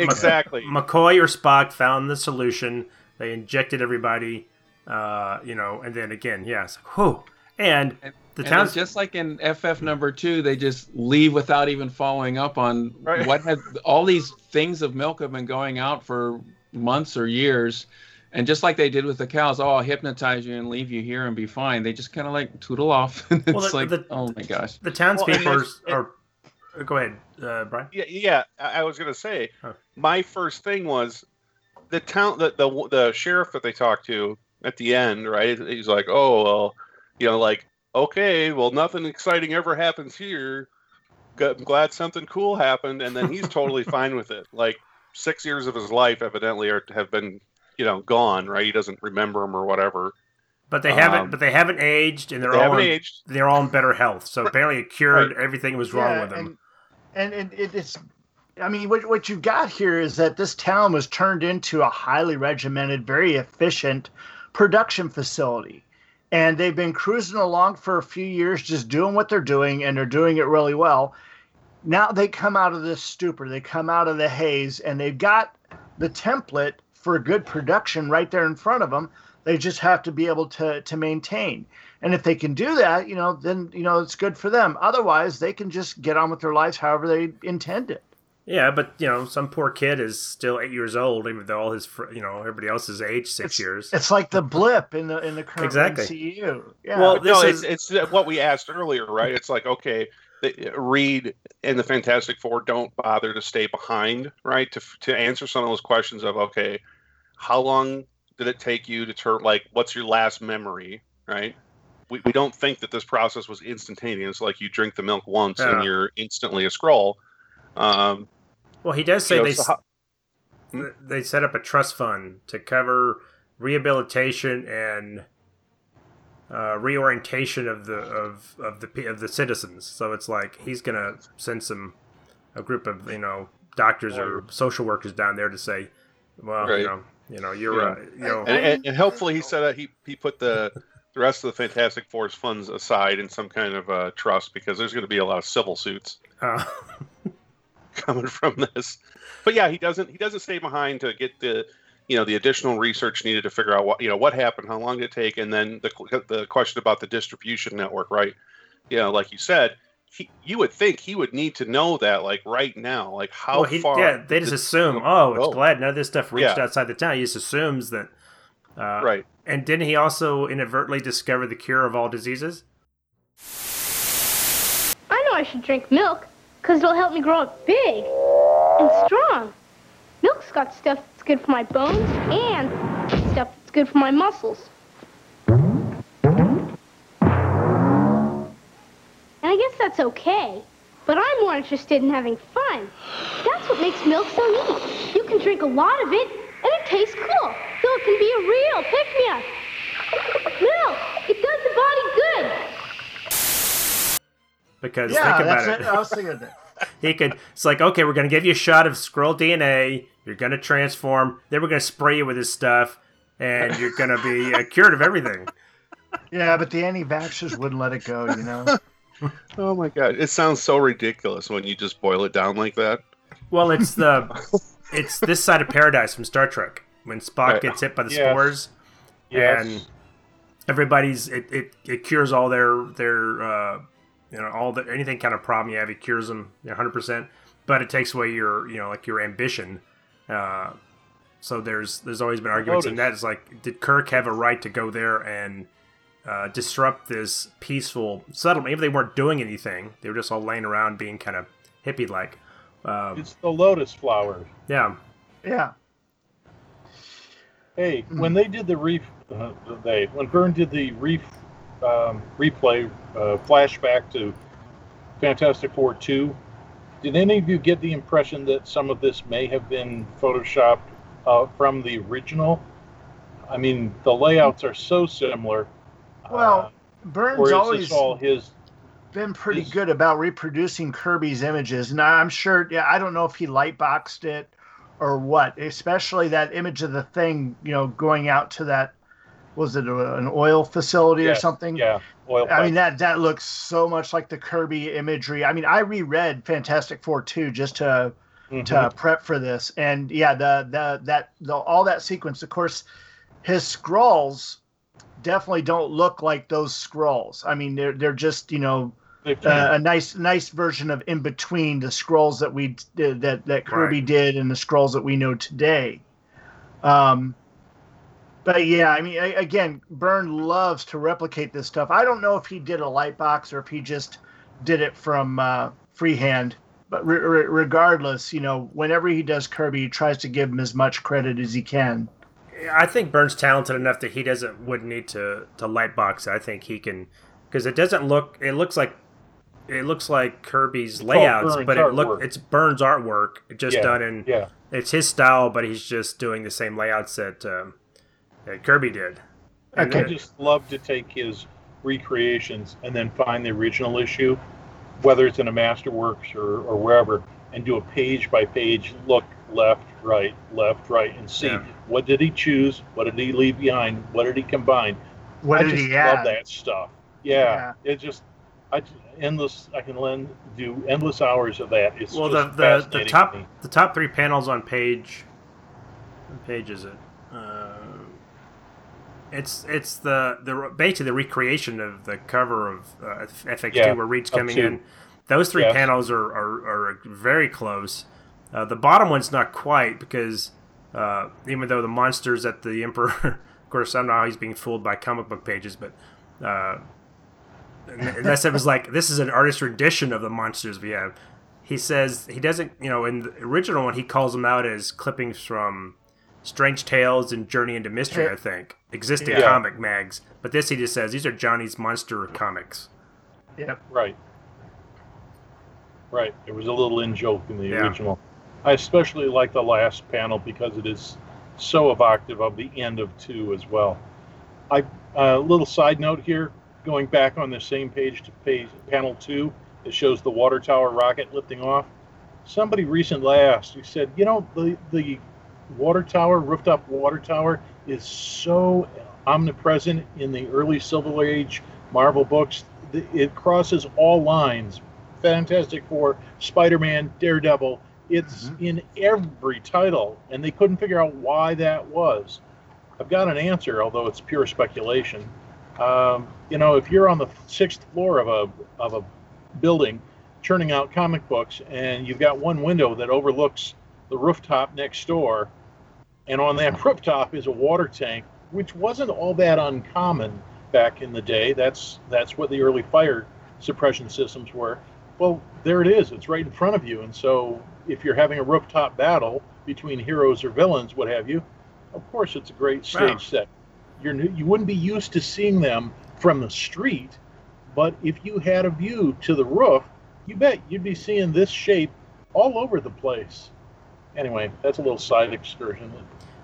exactly. McCoy or Spock found the solution. They injected everybody, uh, you know, and then again, yes. Whew. And the town's... just like in F F number two, they just leave without even following up on right. what has... All these things of milk have been going out for months or years. And just like they did with the cows, oh, I'll hypnotize you and leave you here and be fine. They just kind of like tootle off. And it's well, the, like, the, oh my gosh. The townspeople well, are... It, go ahead, uh, Brian. Yeah, yeah, I was going to say, huh. my first thing was... The town, the, the the sheriff that they talked to at the end, right? He's like, "Oh, well, you know, like, okay, well, nothing exciting ever happens here. I'm glad something cool happened," and then he's totally fine with it. Like six years of his life, evidently, are, have been, you know, gone, right? He doesn't remember them or whatever. But they haven't. Um, but they haven't aged, and they're they all on, aged. They're all in better health. So apparently, it cured right. everything was wrong yeah, with them. And, and it, it's, I mean, what what you got here is that this town was turned into a highly regimented, very efficient production facility, and they've been cruising along for a few years, just doing what they're doing, and they're doing it really well. Now they come out of this stupor, they come out of the haze, and they've got the template for good production right there in front of them. They just have to be able to, to maintain. And if they can do that, you know, then, you know, it's good for them. Otherwise, they can just get on with their lives however they intend it. Yeah, but, you know, some poor kid is still eight years old, even though all his, you know, everybody else is aged six it's, years. It's like the blip in the in the current exactly. M C U. Yeah. Well, this no, is... it's, it's what we asked earlier, right? It's like, okay, the, Reed and the Fantastic Four don't bother to stay behind, right, to to answer some of those questions of, okay, how long... did it take you to turn, like, what's your last memory, right? We we don't think that this process was instantaneous, like you drink the milk once yeah. and you're instantly a Skrull. Um, well, he does say you know, they so how, hmm? they set up a trust fund to cover rehabilitation and uh, reorientation of the of, of the of the citizens. So it's like he's going to send some a group of, you know, doctors or, or social workers down there to say, well, right. you know, You know, you're right. Yeah. Uh, you know, and, and, and hopefully he said that he, he put the the rest of the Fantastic Four's funds aside in some kind of uh, trust, because there's going to be a lot of civil suits uh. coming from this. But yeah, he doesn't he doesn't stay behind to get the you know the additional research needed to figure out what you know what happened, how long did it take, and then the the question about the distribution network, right? You know, like you said. He, you would think he would need to know that, like, right now. Like, how well, he, far... Yeah, they just assume, oh, it's oh. glad none of this stuff reached yeah. outside the town. He just assumes that... Uh, right. And didn't he also inadvertently discover the cure of all diseases? I know I should drink milk, because it'll help me grow up big and strong. Milk's got stuff that's good for my bones and stuff that's good for my muscles. And I guess that's okay, but I'm more interested in having fun. That's what makes milk so neat. You can drink a lot of it, and it tastes cool, so it can be a real pick-me-up. Milk, it does the body good. Because yeah, think about that's it. it. I was thinking that. He could, it's like, okay, we're going to give you a shot of Skrull D N A, you're going to transform, then we're going to spray you with this stuff, and you're going to be uh, cured of everything. Yeah, but the anti-vaxxers wouldn't let it go, you know? Oh my god! It sounds so ridiculous when you just boil it down like that. Well, it's the it's this side of paradise from Star Trek when Spock right. gets hit by the yes. spores, yes. and everybody's it, it, it cures all their their uh, you know all the anything kind of problem you have, it cures them one hundred percent. But it takes away your you know like your ambition. Uh, so there's there's always been arguments in that. It's like, did Kirk have a right to go there and Uh, disrupt this peaceful settlement? Even if they weren't doing anything, they were just all laying around being kind of hippie-like. Um, it's the lotus flowers. Yeah. Yeah. Hey, mm-hmm. when they did the re, uh, they when Byrne did the re, um, replay uh, flashback to Fantastic Four two, did any of you get the impression that some of this may have been photoshopped uh, from the original? I mean, the layouts are so similar. Well, Byrne's always his, been pretty his... good about reproducing Kirby's images. And I'm sure, yeah, I don't know if he lightboxed it or what, especially that image of the thing, you know, going out to that, was it a, an oil facility yes, or something? Yeah, oil I pipe. mean, that, that looks so much like the Kirby imagery. I mean, I reread Fantastic Four two just to mm-hmm. to prep for this. And, yeah, the the that the, all that sequence, of course, his Skrulls definitely don't look like those Skrulls. I mean, they're they're just, you know, uh, a nice nice version of in between the Skrulls that we uh, that that Kirby right. did and the Skrulls that we know today. Um, but yeah, I mean, I, again, Byrne loves to replicate this stuff. I don't know if he did a lightbox or if he just did it from uh, freehand. But re- re- regardless, you know, whenever he does Kirby, he tries to give him as much credit as he can. I think Byrne's talented enough that he doesn't wouldn't need to to lightbox. I think he can, because it doesn't look. It looks like it looks like Kirby's layouts, oh, but it look it's Byrne's artwork just yeah, done in. Yeah. It's his style, but he's just doing the same layouts that, um, that Kirby did. And okay. I just love to take his recreations and then find the original issue, whether it's in a Masterworks or, or wherever, and do a page-by-page look, left, right, left, right, and see yeah. what did he choose, what did he leave behind, what did he combine. What I did just he add? Love that stuff. Yeah, yeah. It just... I endless. I can lend, do endless hours of that. It's well, just the the, the top the top three panels on page. What page is it? Uh, it's it's the the basically the recreation of the cover of uh, F X two yeah, where Reed's coming to, in. Those three yes. panels are, are, are very close. Uh, the bottom one's not quite because uh, even though the monsters at the Emperor, of course, I don't know how he's being fooled by comic book pages, but. Uh, Unless it was like, this is an artist's rendition of the monsters we have. He says, he doesn't, you know, in the original one, he calls them out as clippings from Strange Tales and Journey into Mystery, I think. Existing yeah. comic mags. But this he just says, these are Johnny's monster comics. Yep. Right. Right. There was a little in-joke in the yeah. original. I especially like the last panel because it is so evocative of the end of two as well. I uh, little side note here. Going back on the same page to page panel two, it shows the water tower rocket lifting off. Somebody recently asked, he said, you know, the, the water tower, rooftop water tower, is so omnipresent in the early Silver Age Marvel books. It crosses all lines. Fantastic Four, Spider-Man, Daredevil. It's mm-hmm. in every title, and they couldn't figure out why that was. I've got an answer, although it's pure speculation. Um, you know, if you're on the sixth floor of a of a building churning out comic books and you've got one window that overlooks the rooftop next door, and on that rooftop is a water tank, which wasn't all that uncommon back in the day. That's that's what the early fire suppression systems were. Well, there it is. It's right in front of you. And so if you're having a rooftop battle between heroes or villains, what have you, of course it's a great stage wow. set. You're, you wouldn't be used to seeing them from the street, but if you had a view to the roof, you bet you'd be seeing this shape all over the place. Anyway, that's a little side excursion.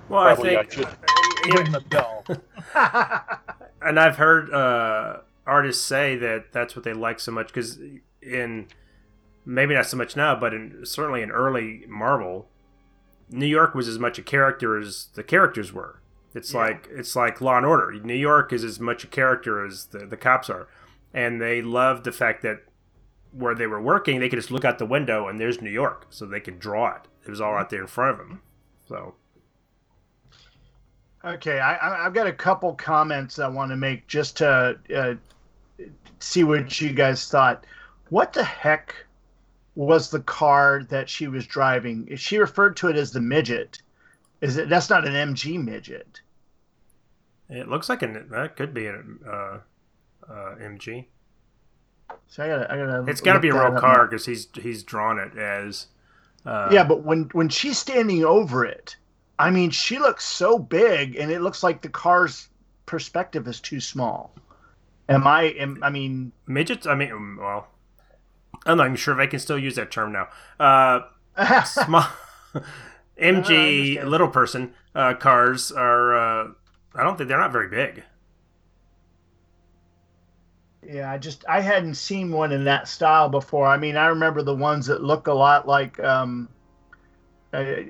Well, I think... Got you. Uh, ring the bell. And I've heard uh, artists say that that's what they like so much, because in, maybe not so much now, but in, certainly in early Marvel, New York was as much a character as the characters were. It's yeah. like it's like Law and Order. New York is as much a character as the, the cops are. And they loved the fact that where they were working, they could just look out the window and there's New York. So they could draw it. It was all out there in front of them. So. Okay, I, I've got a couple comments I want to make just to uh, see what you guys thought. What the heck was the car that she was driving? She referred to it as the midget. Is it, that's not an M G midget. It looks like an that could be an uh, uh, M G. So I gotta, I gotta it's got to be a real car because he's he's drawn it as. Uh, yeah, but when, when she's standing over it, I mean, she looks so big, and it looks like the car's perspective is too small. Am I? Am, I mean, midgets. I mean, well, I'm not even sure if I can still use that term now. Uh, small. M G uh, little person uh, cars are. Uh, I don't think they're not very big. Yeah, I just I hadn't seen one in that style before. I mean, I remember the ones that look a lot like um, a,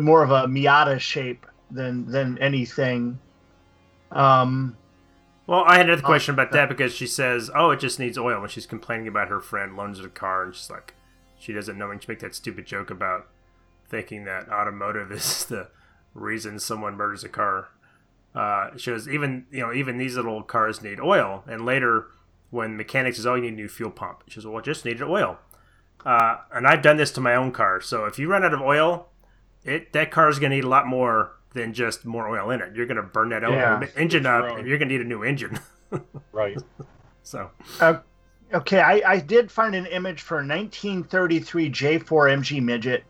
more of a Miata shape than than anything. Um, well, I had another question about that because she says, "Oh, it just needs oil." When she's complaining about her friend loans her car, and she's like, she doesn't know, and she makes that stupid joke about. Thinking that automotive is the reason someone murders a car uh, shows even you know even these little cars need oil. And later, when mechanics says, "Oh, you need a new fuel pump," she says, "Well, I just needed oil." Uh, and I've done this to my own car. So if you run out of oil, it that car is going to need a lot more than just more oil in it. You're going to burn that yeah, oil engine up, wrong. And you're going to need a new engine. Right. So. Uh, okay, I, I did find an image for a nineteen thirty-three J four M G midget.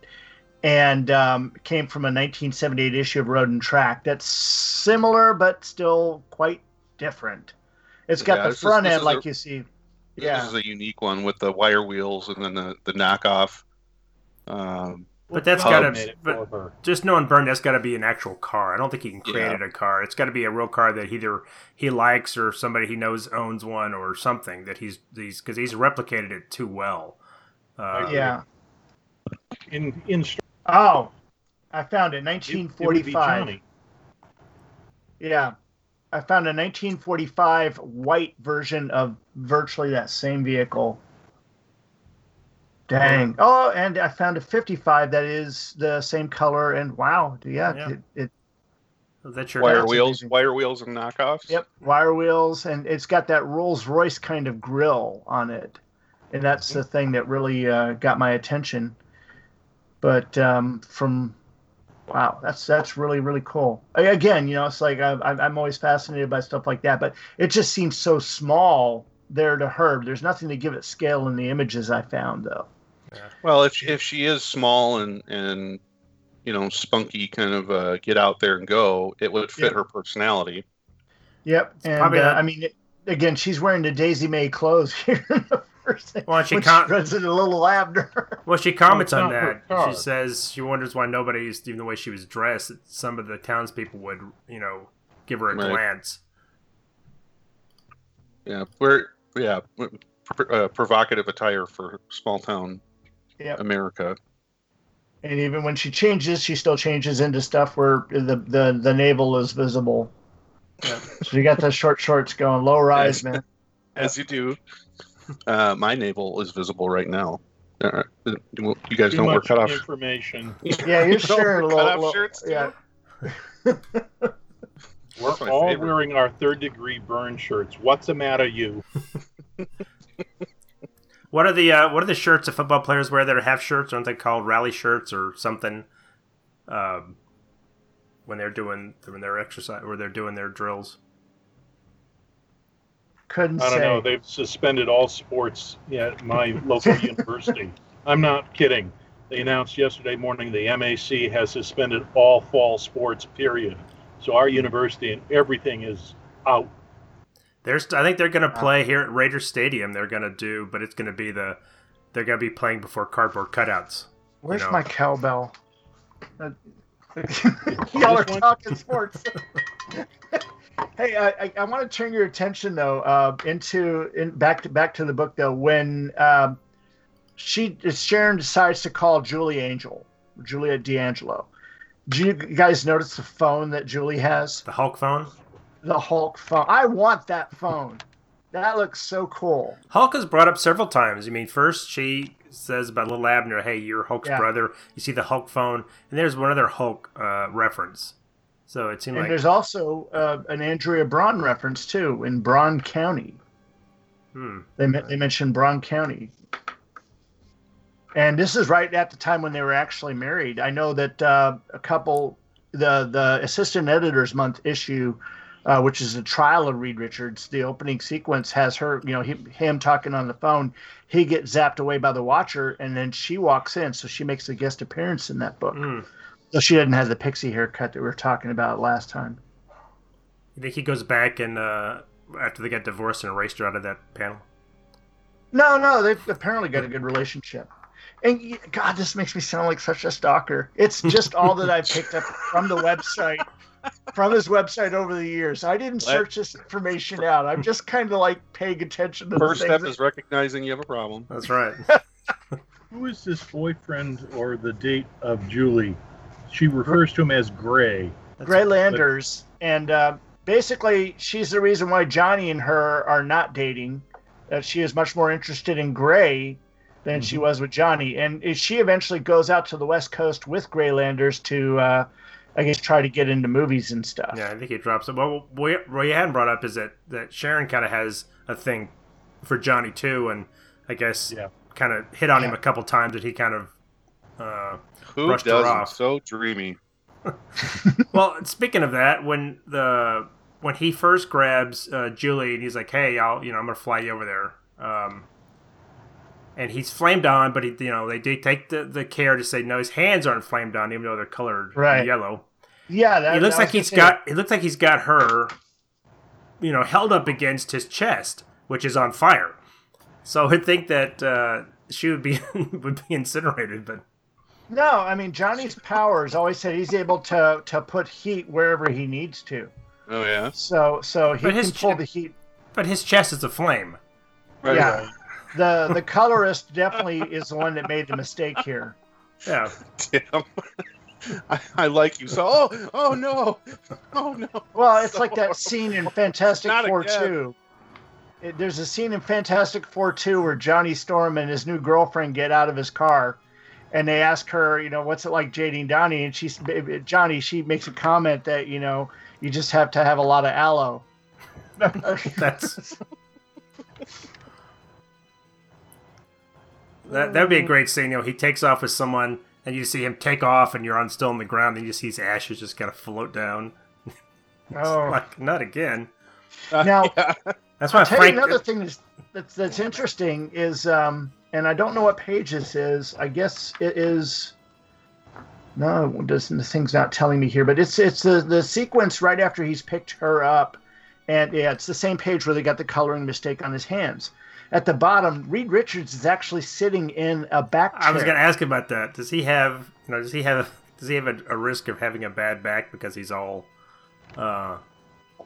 And um, came from a nineteen seventy-eight issue of Road and Track. That's similar, but still quite different. It's got yeah, the front is, end, like a, you see. Yeah, this is a unique one with the wire wheels and then the, the knockoff um, But that's got to, just knowing Byrne, that's got to be an actual car. I don't think he can create yeah. it a car. It's got to be a real car that either he likes or somebody he knows owns one or something that he's, these because he's replicated it too well. Uh, yeah. In in oh, I found it. nineteen forty-five. It, it yeah, I found a nineteen forty-five white version of virtually that same vehicle. Dang. Oh, and I found a fifty-five that is the same color, and wow, yeah. yeah. It, it, that's your wire wheels, amazing. Wire wheels and knockoffs? Yep, wire wheels, and it's got that Rolls-Royce kind of grill on it, and that's the thing that really uh, got my attention. But um, from, wow, that's that's really, really cool. Again, you know, it's like I, I'm always fascinated by stuff like that, but it just seems so small there to her. There's nothing to give it scale in the images I found, though. Well, if if she is small and, and you know, spunky, kind of uh, get out there and go, it would fit yep. her personality. Yep. And Probably uh, I mean, it, again, she's wearing the Daisy May clothes here in the first thing. Well, she, com- she runs into Little Abner. Well, she comments well, on that. She says she wonders why nobody, even the way she was dressed, some of the townspeople would, you know, give her a right. glance. Yeah, we're yeah, pr- uh, provocative attire for small town. Yep. America. And even when she changes, she still changes into stuff where the the, the navel is visible. Yep. So you got the short shorts going, low rise, man. As yep. you do. Uh, my navel is visible right now. Uh, you guys Too don't wear cutoff information. Yeah, you're sure. Cutoff shirts. Yeah. We're all favorite. Wearing our third degree burn shirts. What's the matter, you? What are the uh, what are the shirts that football players wear that are half shirts? Aren't they called rally shirts or something? Um, when they're doing when they're exercise or they're doing their drills. Couldn't say. I don't know. They've suspended all sports at my local university. I'm not kidding. They announced yesterday morning the M A C has suspended all fall sports. Period. So our university and everything is out. There's, I think they're going to play here at Raiders Stadium. They're going to do, but it's going to be the, they're going to be playing before cardboard cutouts. Where's you know? my cowbell? Uh, y'all are talking sports. Hey, I, I, I want to turn your attention though uh, into in, back to back to the book though. When uh, she Sharon decides to call Julie Angel, Julia D'Angelo. Do you guys notice the phone that Julie has? The Hulk phone. The Hulk phone. I want that phone. That looks so cool. Hulk is brought up several times. I mean, first she says about Little Abner, hey, you're Hulk's yeah. brother. You see the Hulk phone. And there's one other Hulk uh, reference. So it seemed and like... And there's also uh, an Andrea Braun reference, too, in Braun County. Hmm. They, me- they mentioned Braun County. And this is right at the time when they were actually married. I know that uh, a couple... The, the Assistant Editor's Month issue... Uh, which is the trial of Reed Richards. The opening sequence has her, you know, he, him talking on the phone. He gets zapped away by the Watcher, and then she walks in, so she makes a guest appearance in that book. Mm. So she didn't have the pixie haircut that we were talking about last time. You think he goes back and uh, after they got divorced and erased her out of that panel? No, no, they've apparently got a good relationship. And God, this makes me sound like such a stalker. It's just all that I picked up from the website. From his website over the years. I didn't search this information out. I'm just kind of like paying attention to the first step that... is recognizing you have a problem. That's right. Who is this boyfriend or the date of Julie? She refers to him as Gray. That's Gray Landers. But... And uh, basically, she's the reason why Johnny and her are not dating. That she is much more interested in Gray than mm-hmm. she was with Johnny. And she eventually goes out to the West Coast with Gray Landers to... Uh, I guess try to get into movies and stuff. Yeah, I think he drops it. Well, what you hadn't brought up is that, that Sharon kind of has a thing for Johnny, too, and I guess yeah. kind of hit on yeah. him a couple times that he kind of uh, Who brushed doesn't? her off. So dreamy. Well, speaking of that, when the when he first grabs uh, Julie and he's like, hey, I'll, you know, I'm going to fly you over there. Um, and he's flamed on, but he, you know, they, they take the, the care to say, no, his hands aren't flamed on, even though they're colored right. yellow. Yeah, that, it looks that like he's got. It looks like he's got her, you know, held up against his chest, which is on fire. So I would think that uh, she would be would be incinerated, but No, I mean, Johnny's powers always said he's able to to put heat wherever he needs to. Oh, yeah? So so he can pull ch- the heat. But his chest is aflame. Right, yeah. Right. The, the colorist definitely is the one that made the mistake here. Yeah. Damn. I, I like you. So, oh, oh, no. Oh, no. Well, it's so like that scene in Fantastic Four two. It, there's a scene in Fantastic Four two where Johnny Storm and his new girlfriend get out of his car. And they ask her, you know, what's it like dating Donnie? And she's, Johnny, she makes a comment that, you know, you just have to have a lot of aloe. That's... That that would be a great scene. You know, he takes off with someone, and you see him take off, and you're on still on the ground, and you see his ashes just kind of float down. Oh, like, not again! Now, uh, yeah. that's why. I'll tell Frank... you another thing that's, that's that's interesting is, um, and I don't know what page this is. I guess it is. No, doesn't the thing's not telling me here, but it's it's the the sequence right after he's picked her up, and yeah, it's the same page where they got the coloring mistake on his hands. At the bottom, Reed Richards is actually sitting in a back chair. I was going to ask about that. Does he have, you know, does he have, does he have a, a risk of having a bad back because he's all? Uh...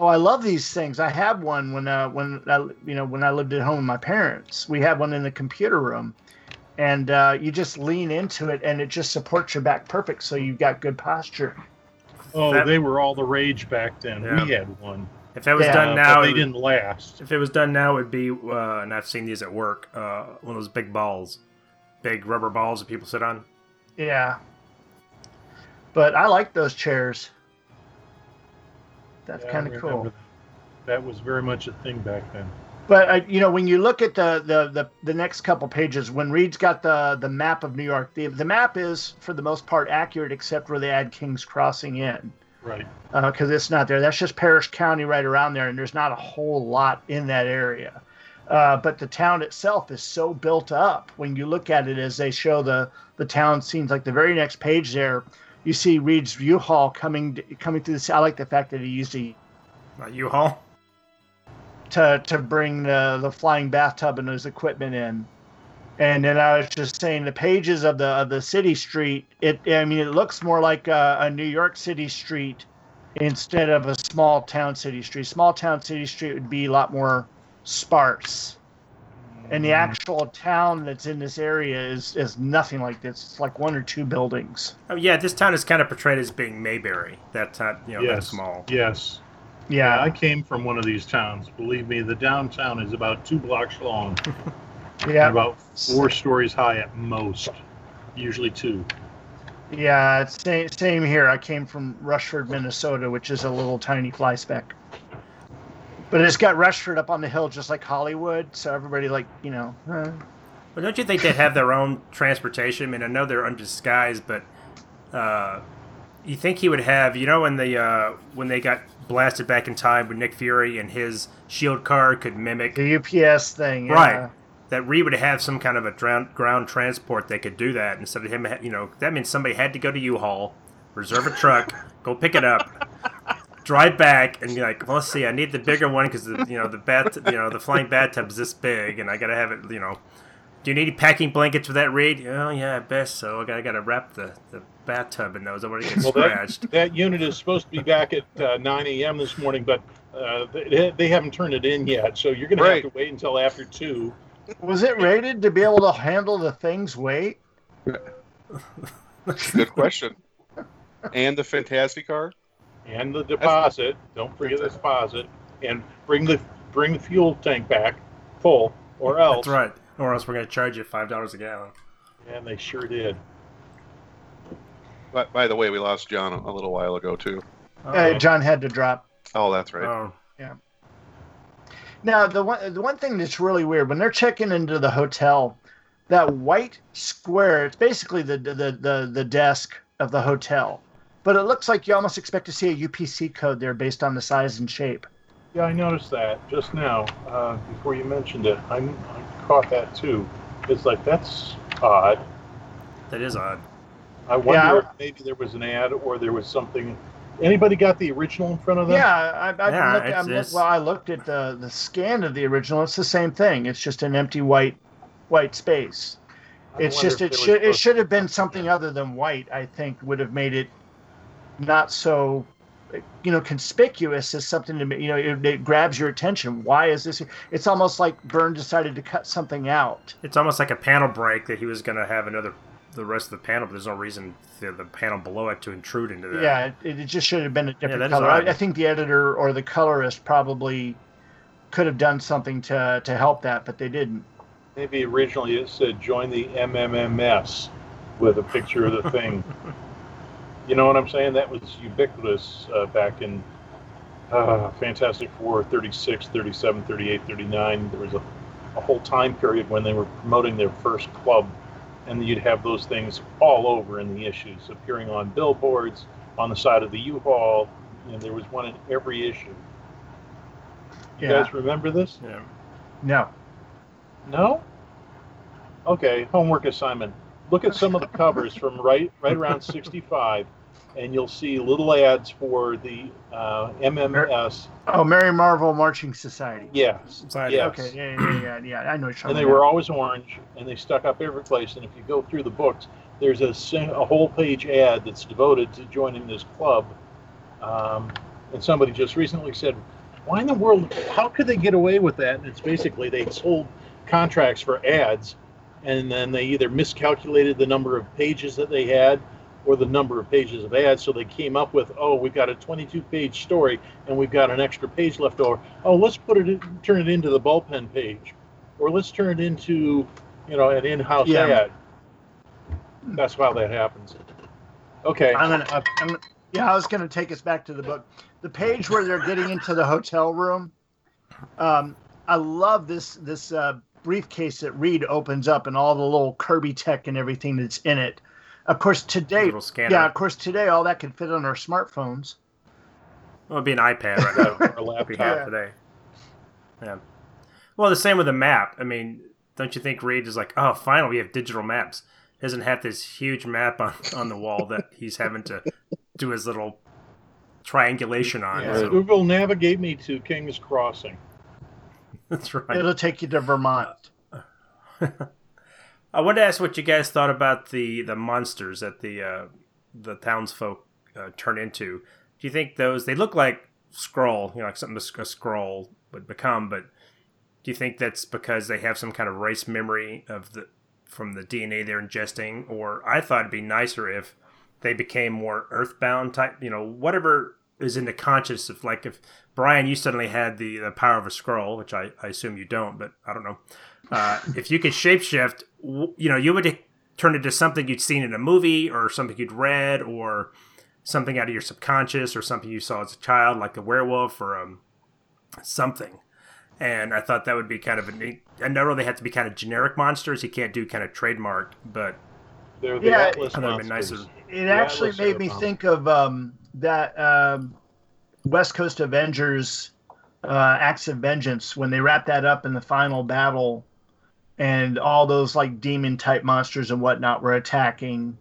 Oh, I love these things. I had one when, uh, when I, you know, when I lived at home with my parents. We had one in the computer room, and uh, you just lean into it, and it just supports your back perfect, so you've got good posture. Oh, that... they were all the rage back then. Yeah. We had one. If that was yeah, done now, they didn't last. If it was done now, it would be, uh, and I've seen these at work, uh, one of those big balls, big rubber balls that people sit on. Yeah. But I like those chairs. That's yeah, kind of cool. That. that was very much a thing back then. But, uh, you know, when you look at the, the, the, the next couple pages, when Reed's got the, the map of New York, the, the map is, for the most part, accurate except where they add King's Crossing in. Right. Because uh, it's not there. That's just Parrish County right around there, and there's not a whole lot in that area. Uh, but the town itself is so built up. When you look at it as they show the, the town scenes, like the very next page there, you see Reed's U-Haul coming coming through this. I like the fact that he used a U-Haul to to bring the, the flying bathtub and his equipment in. And then I was just saying the pages of the of the city street. It I mean, it looks more like a, a New York City street instead of a small town city street. Small town city street would be a lot more sparse, and the actual town that's in this area is is nothing like this. It's like one or two buildings. Oh yeah, this town is kind of portrayed as being Mayberry. That's not you know yes. that small. Yes. Yeah. yeah, I came from one of these towns. Believe me, the downtown is about two blocks long. Yeah, about four stories high at most, usually two. Yeah, it's same, same here. I came from Rushford, Minnesota, which is a little tiny fly speck. But it's got Rushford up on the hill just like Hollywood, so everybody like, you know. Eh. Well, don't you think they have their own transportation? I mean, I know they're undisguised, but uh, you think he would have, you know, when they, uh, when they got blasted back in time with Nick Fury and his shield car could mimic. The U P S thing, yeah. Right. That Reed would have some kind of a drown, ground transport that could do that instead of him, you know, that means somebody had to go to U-Haul, reserve a truck, go pick it up, drive back, and be like, well, let's see, I need the bigger one because, you know, the bath, you know, the flying bathtub's this big, and I got to have it, you know. Do you need packing blankets for that, Reed? Oh, yeah, I bet so. I got, I got to wrap the, the bathtub in those. I want to get well, scratched. That, that unit is supposed to be back at uh, nine a.m. this morning, but uh, they, they haven't turned it in yet, so you're going to right. have to wait until after two. Was it rated to be able to handle the thing's weight? Good question. And the fantastic car, and the deposit. Don't forget the deposit, and bring the bring the fuel tank back full, or else. That's right. Or else we're going to charge you five dollars a gallon. And they sure did. By, by the way, we lost John a little while ago too. Uh, John had to drop. Oh, that's right. Oh. Yeah. Now, the one the one thing that's really weird, when they're checking into the hotel, that white square, it's basically the the, the, the desk of the hotel. But it looks like you almost expect to see a U P C code there based on the size and shape. Yeah, I noticed that just now, uh, before you mentioned it. I, I caught that, too. It's like, that's odd. That is odd. I wonder yeah. if maybe there was an ad or there was something... Anybody got the original in front of them? Yeah, I, I, yeah, looked, I looked, well, I looked at the, the scan of the original. It's the same thing. It's just an empty white white space. It's just it, it should it should have been something yeah. other than white. I think would have made it not so, you know, conspicuous as something to you know it, it grabs your attention. Why is this? It's almost like Byrne decided to cut something out. It's almost like a panel break that he was going to have another. The rest of the panel, but there's no reason the, the panel below it to intrude into that. Yeah, it, it just should have been a different yeah, color. Right. I, I think the editor or the colorist probably could have done something to to help that, but they didn't. Maybe originally it said, join the M M M S with a picture of the thing. You know what I'm saying? That was ubiquitous uh, back in uh, Fantastic Four, thirty-six, thirty-seven, thirty-eight, thirty-nine. There was a, a whole time period when they were promoting their first club. And you'd have those things all over in the issues, appearing on billboards, on the side of the U-Haul, and there was one in every issue. You yeah. guys remember this? Yeah. No. No? Okay, homework assignment. Look at some of the covers from right right around sixty-five, and you'll see little ads for the uh, M M S. Oh, Mary Marvel Marching Society. Yeah. Society. Yes. Okay. Yeah, yeah, yeah, yeah. I know what you're talking about. And they were always orange, and they stuck up every place. And if you go through the books, there's a, a whole-page ad that's devoted to joining this club. Um, and somebody just recently said, why in the world, how could they get away with that? And it's basically they sold contracts for ads, and then they either miscalculated the number of pages that they had, or the number of pages of ads, so they came up with, oh, we've got a twenty-two page story, and we've got an extra page left over. Oh, let's put it, in, turn it into the bullpen page, or let's turn it into, you know, an in-house yeah. ad. That's how that happens. Okay. I'm gonna, uh, I'm gonna, yeah, I was going to take us back to the book, the page where they're getting into the hotel room. Um, I love this this uh, briefcase that Reed opens up and all the little Kirby tech and everything that's in it. Of course, today, yeah, of course, today, all that could fit on our smartphones. Well, it'd be an iPad right now, or a laptop yeah. today. Yeah. Well, the same with the map. I mean, don't you think Reed is like, oh, finally, we have digital maps. He doesn't have this huge map on, on the wall that he's having to do his little triangulation on. Yeah, so. Google navigate me to King's Crossing. That's right. It'll take you to Vermont. I wanted to ask what you guys thought about the, the monsters that the uh, the townsfolk uh, turn into. Do you think those, they look like Skrull, you know, like something a Skrull would become, but do you think that's because they have some kind of race memory of the from the D N A they're ingesting? Or I thought it'd be nicer if they became more earthbound type, you know, whatever is in the conscious of, like, if, Brian, you suddenly had the, the power of a Skrull, which I, I assume you don't, but I don't know. Uh, if you could shapeshift, you know, you would turn into something you'd seen in a movie or something you'd read or something out of your subconscious or something you saw as a child, like a werewolf or um, something. And I thought that would be kind of a neat... I know they have to be kind of generic monsters. You can't do kind of trademark, but... They're the yeah, Atlas monsters. Nicer. It the actually Atlas made me problem. think of um, that um, West Coast Avengers uh, Acts of Vengeance, when they wrapped that up in the final battle... And all those, like, demon-type monsters and whatnot were attacking.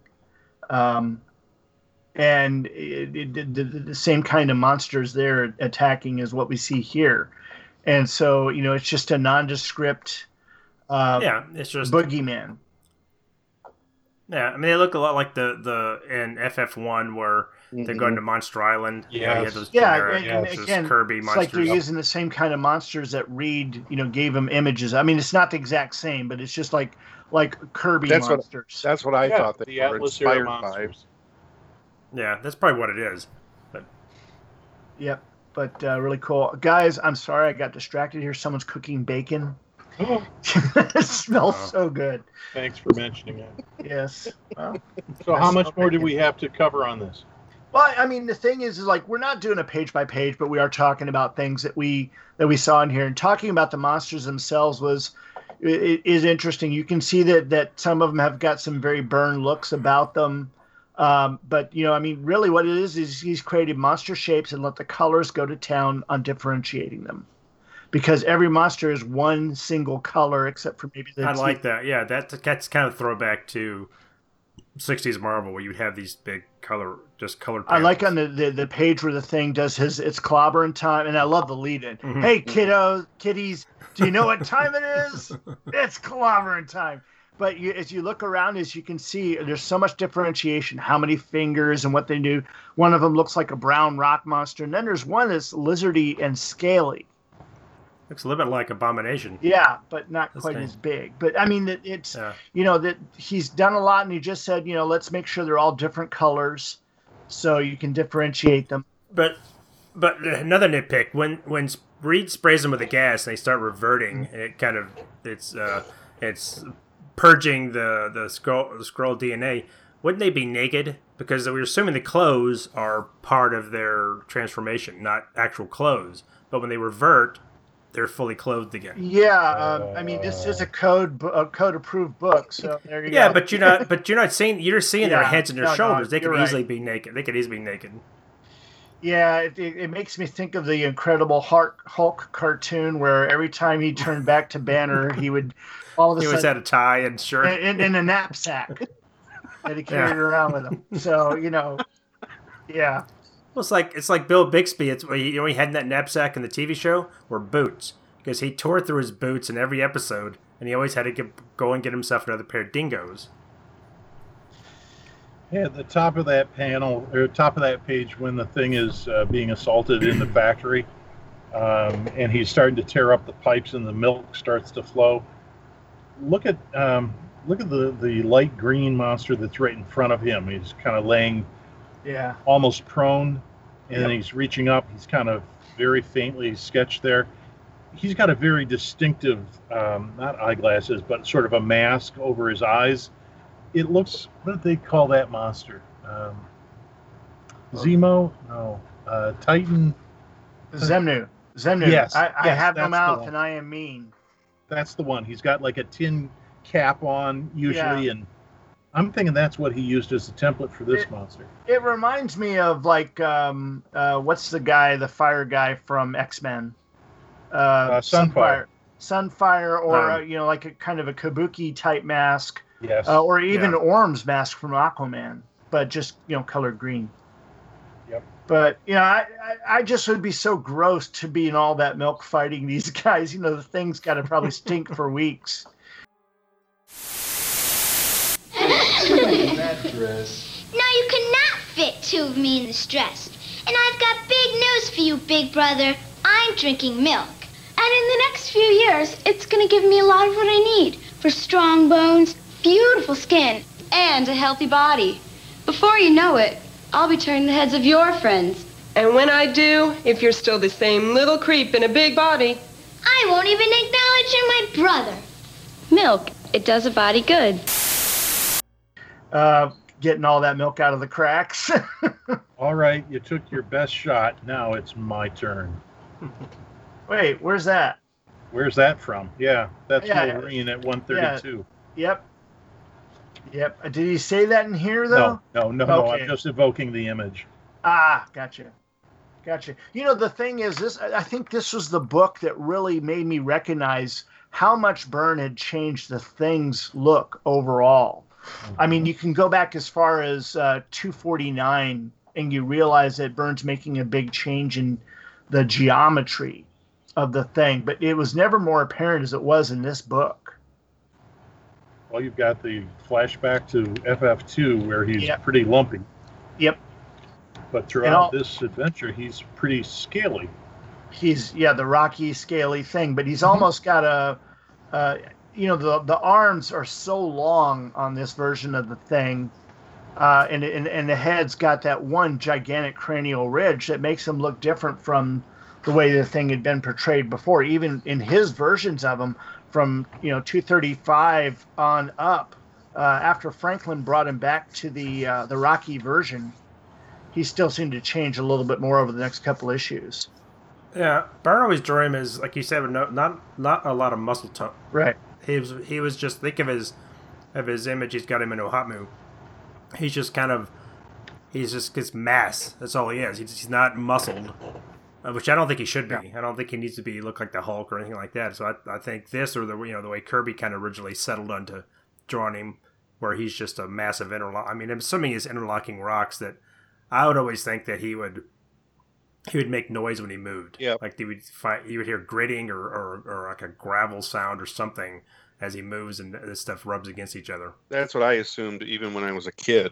Um, and it, it, it, the same kind of monsters they're attacking is what we see here. And so, you know, it's just a nondescript uh, yeah, it's just, boogeyman. Yeah, I mean, they look a lot like the, the in F F one where mm-hmm. they're going to Monster Island. Yeah, yeah, those yeah, generic, and, and again, Kirby it's monsters. Like they're using the same kind of monsters that Reed, you know, gave them images. I mean, it's not the exact same, but it's just like like Kirby that's monsters. What, that's what I yeah, thought. That the were Atlas inspired by. Yeah, that's probably what it is. But yep, but uh, really cool, guys. I'm sorry I got distracted here. Someone's cooking bacon. Oh. It smells oh. so good. Thanks for mentioning it. Yes. Well, so how much more do we have to cover on this? Well, I mean, the thing is, is like we're not doing a page by page, but we are talking about things that we that we saw in here. And talking about the monsters themselves was it, it is interesting. You can see that that some of them have got some very Byrne looks about them. Um, but, you know, I mean, really what it is is he's created monster shapes and let the colors go to town on differentiating them. Because every monster is one single color, except for maybe the I like that. Yeah, that's, that's kind of a throwback to sixties Marvel, where you have these big color, just colored panels. I like on the, the, the page where the thing does his, it's clobbering time, and I love the lead-in. Mm-hmm. Hey, kiddos, kiddies, do you know what time it is? It's clobbering time. But you, as you look around, as you can see, there's so much differentiation, how many fingers and what they do. One of them looks like a brown rock monster. And then there's one that's lizardy and scaly. Looks a little bit like Abomination. Yeah, but not that's quite nice. As big. But, I mean, it, it's, yeah. you know, that he's done a lot, and he just said, you know, let's make sure they're all different colors so you can differentiate them. But but another nitpick, when, when Reed sprays them with the gas and they start reverting, it kind of, it's uh, it's... purging the the Skrull, the Skrull D N A, wouldn't they be naked? Because we're assuming the clothes are part of their transformation, not actual clothes. But when they revert, they're fully clothed again. Yeah, uh, I mean, this is a code a code approved book, so there you yeah, go. Yeah, but you're not but you're not seeing you're seeing yeah, their heads and their no, shoulders. No, they could right. easily be naked. They could easily be naked. Yeah, it, it makes me think of the Incredible Hulk, Hulk cartoon where every time he turned back to Banner, he would all of a he sudden... He always had a tie and shirt. And, and a knapsack that he carried yeah. around with him. So, you know, yeah. Well, it's like it's like Bill Bixby. It's he only had that knapsack in the T V show were boots because he tore through his boots in every episode, and he always had to get, go and get himself another pair of dingoes. Yeah, at the top of that panel, or top of that page, when the thing is uh, being assaulted in the factory, um, and he's starting to tear up the pipes, and the milk starts to flow. Look at um, look at the, the light green monster that's right in front of him. He's kind of laying, yeah, almost prone, and yep. he's reaching up. He's kind of very faintly sketched there. He's got a very distinctive, um, not eyeglasses, but sort of a mask over his eyes. It looks, what did they call that monster? Um, Zemo? No. Uh, Titan? Zemnu. Zemnu. Yes. I, I yes, have no mouth and I am mean. That's the one. He's got like a tin cap on usually, yeah. and I'm thinking that's what he used as a template for this it, monster. It reminds me of like, um, uh, what's the guy, the fire guy from X-Men? Uh, uh, Sunfire. Sunfire. Sunfire or, um, a, you know, like a kind of a kabuki type mask. Yes. Uh, or even yeah. Orm's mask from Aquaman, but just, you know, colored green. Yep. But, you know, I, I, I just would be so gross to be in all that milk fighting these guys. You know, the thing's got to probably stink for weeks. That dress. No, you cannot fit two of me in this dress. And I've got big news for you, big brother. I'm drinking milk. And in the next few years, it's going to give me a lot of what I need for strong bones, beautiful skin, and a healthy body. Before you know it, I'll be turning the heads of your friends. And when I do, if you're still the same little creep in a big body, I won't even acknowledge you're my brother. Milk, it does a body good. Uh, getting all that milk out of the cracks. All right, you took your best shot. Now it's my turn. Wait, where's that? Where's that from? Yeah, that's yeah, Wolverine at one thirty-two. Yeah. Yep. Yep. Did he say that in here, though? No, no, no, okay. no. I'm just evoking the image. Ah, gotcha. Gotcha. You know, the thing is, this. I think this was the book that really made me recognize how much Byrne had changed the Thing's look overall. Mm-hmm. I mean, you can go back as far as uh, two forty-nine, and you realize that Byrne's making a big change in the geometry of the Thing, but it was never more apparent as it was in this book. Well, you've got the flashback to F F two where he's yep. pretty lumpy. Yep. But throughout this adventure, he's pretty scaly. He's, yeah, the rocky, scaly thing, but he's mm-hmm. almost got a, uh, you know, the the arms are so long on this version of the Thing, uh, and, and, and the head's got that one gigantic cranial ridge that makes him look different from the way the Thing had been portrayed before, even in his versions of him from, you know, two thirty-five on up, uh, after Franklin brought him back to the uh, the Rocky version, he still seemed to change a little bit more over the next couple issues. Yeah, Byrne always drew him as, like you said, with no, not not a lot of muscle tone. Right. He was he was just think of his of his image. He's got him in Ohatmu. He's just kind of he's just his mass. That's all he is. He's, he's not muscled. Uh, which I don't think he should be. Yeah. I don't think he needs to be look like the Hulk or anything like that. So I, I think this, or the you know the way Kirby kind of originally settled onto drawing him, where he's just a massive interlock. I mean, I'm assuming his interlocking rocks that I would always think that he would he would make noise when he moved. Yeah, like he would find, he would hear gritting or, or or like a gravel sound or something as he moves and this stuff rubs against each other. That's what I assumed even when I was a kid,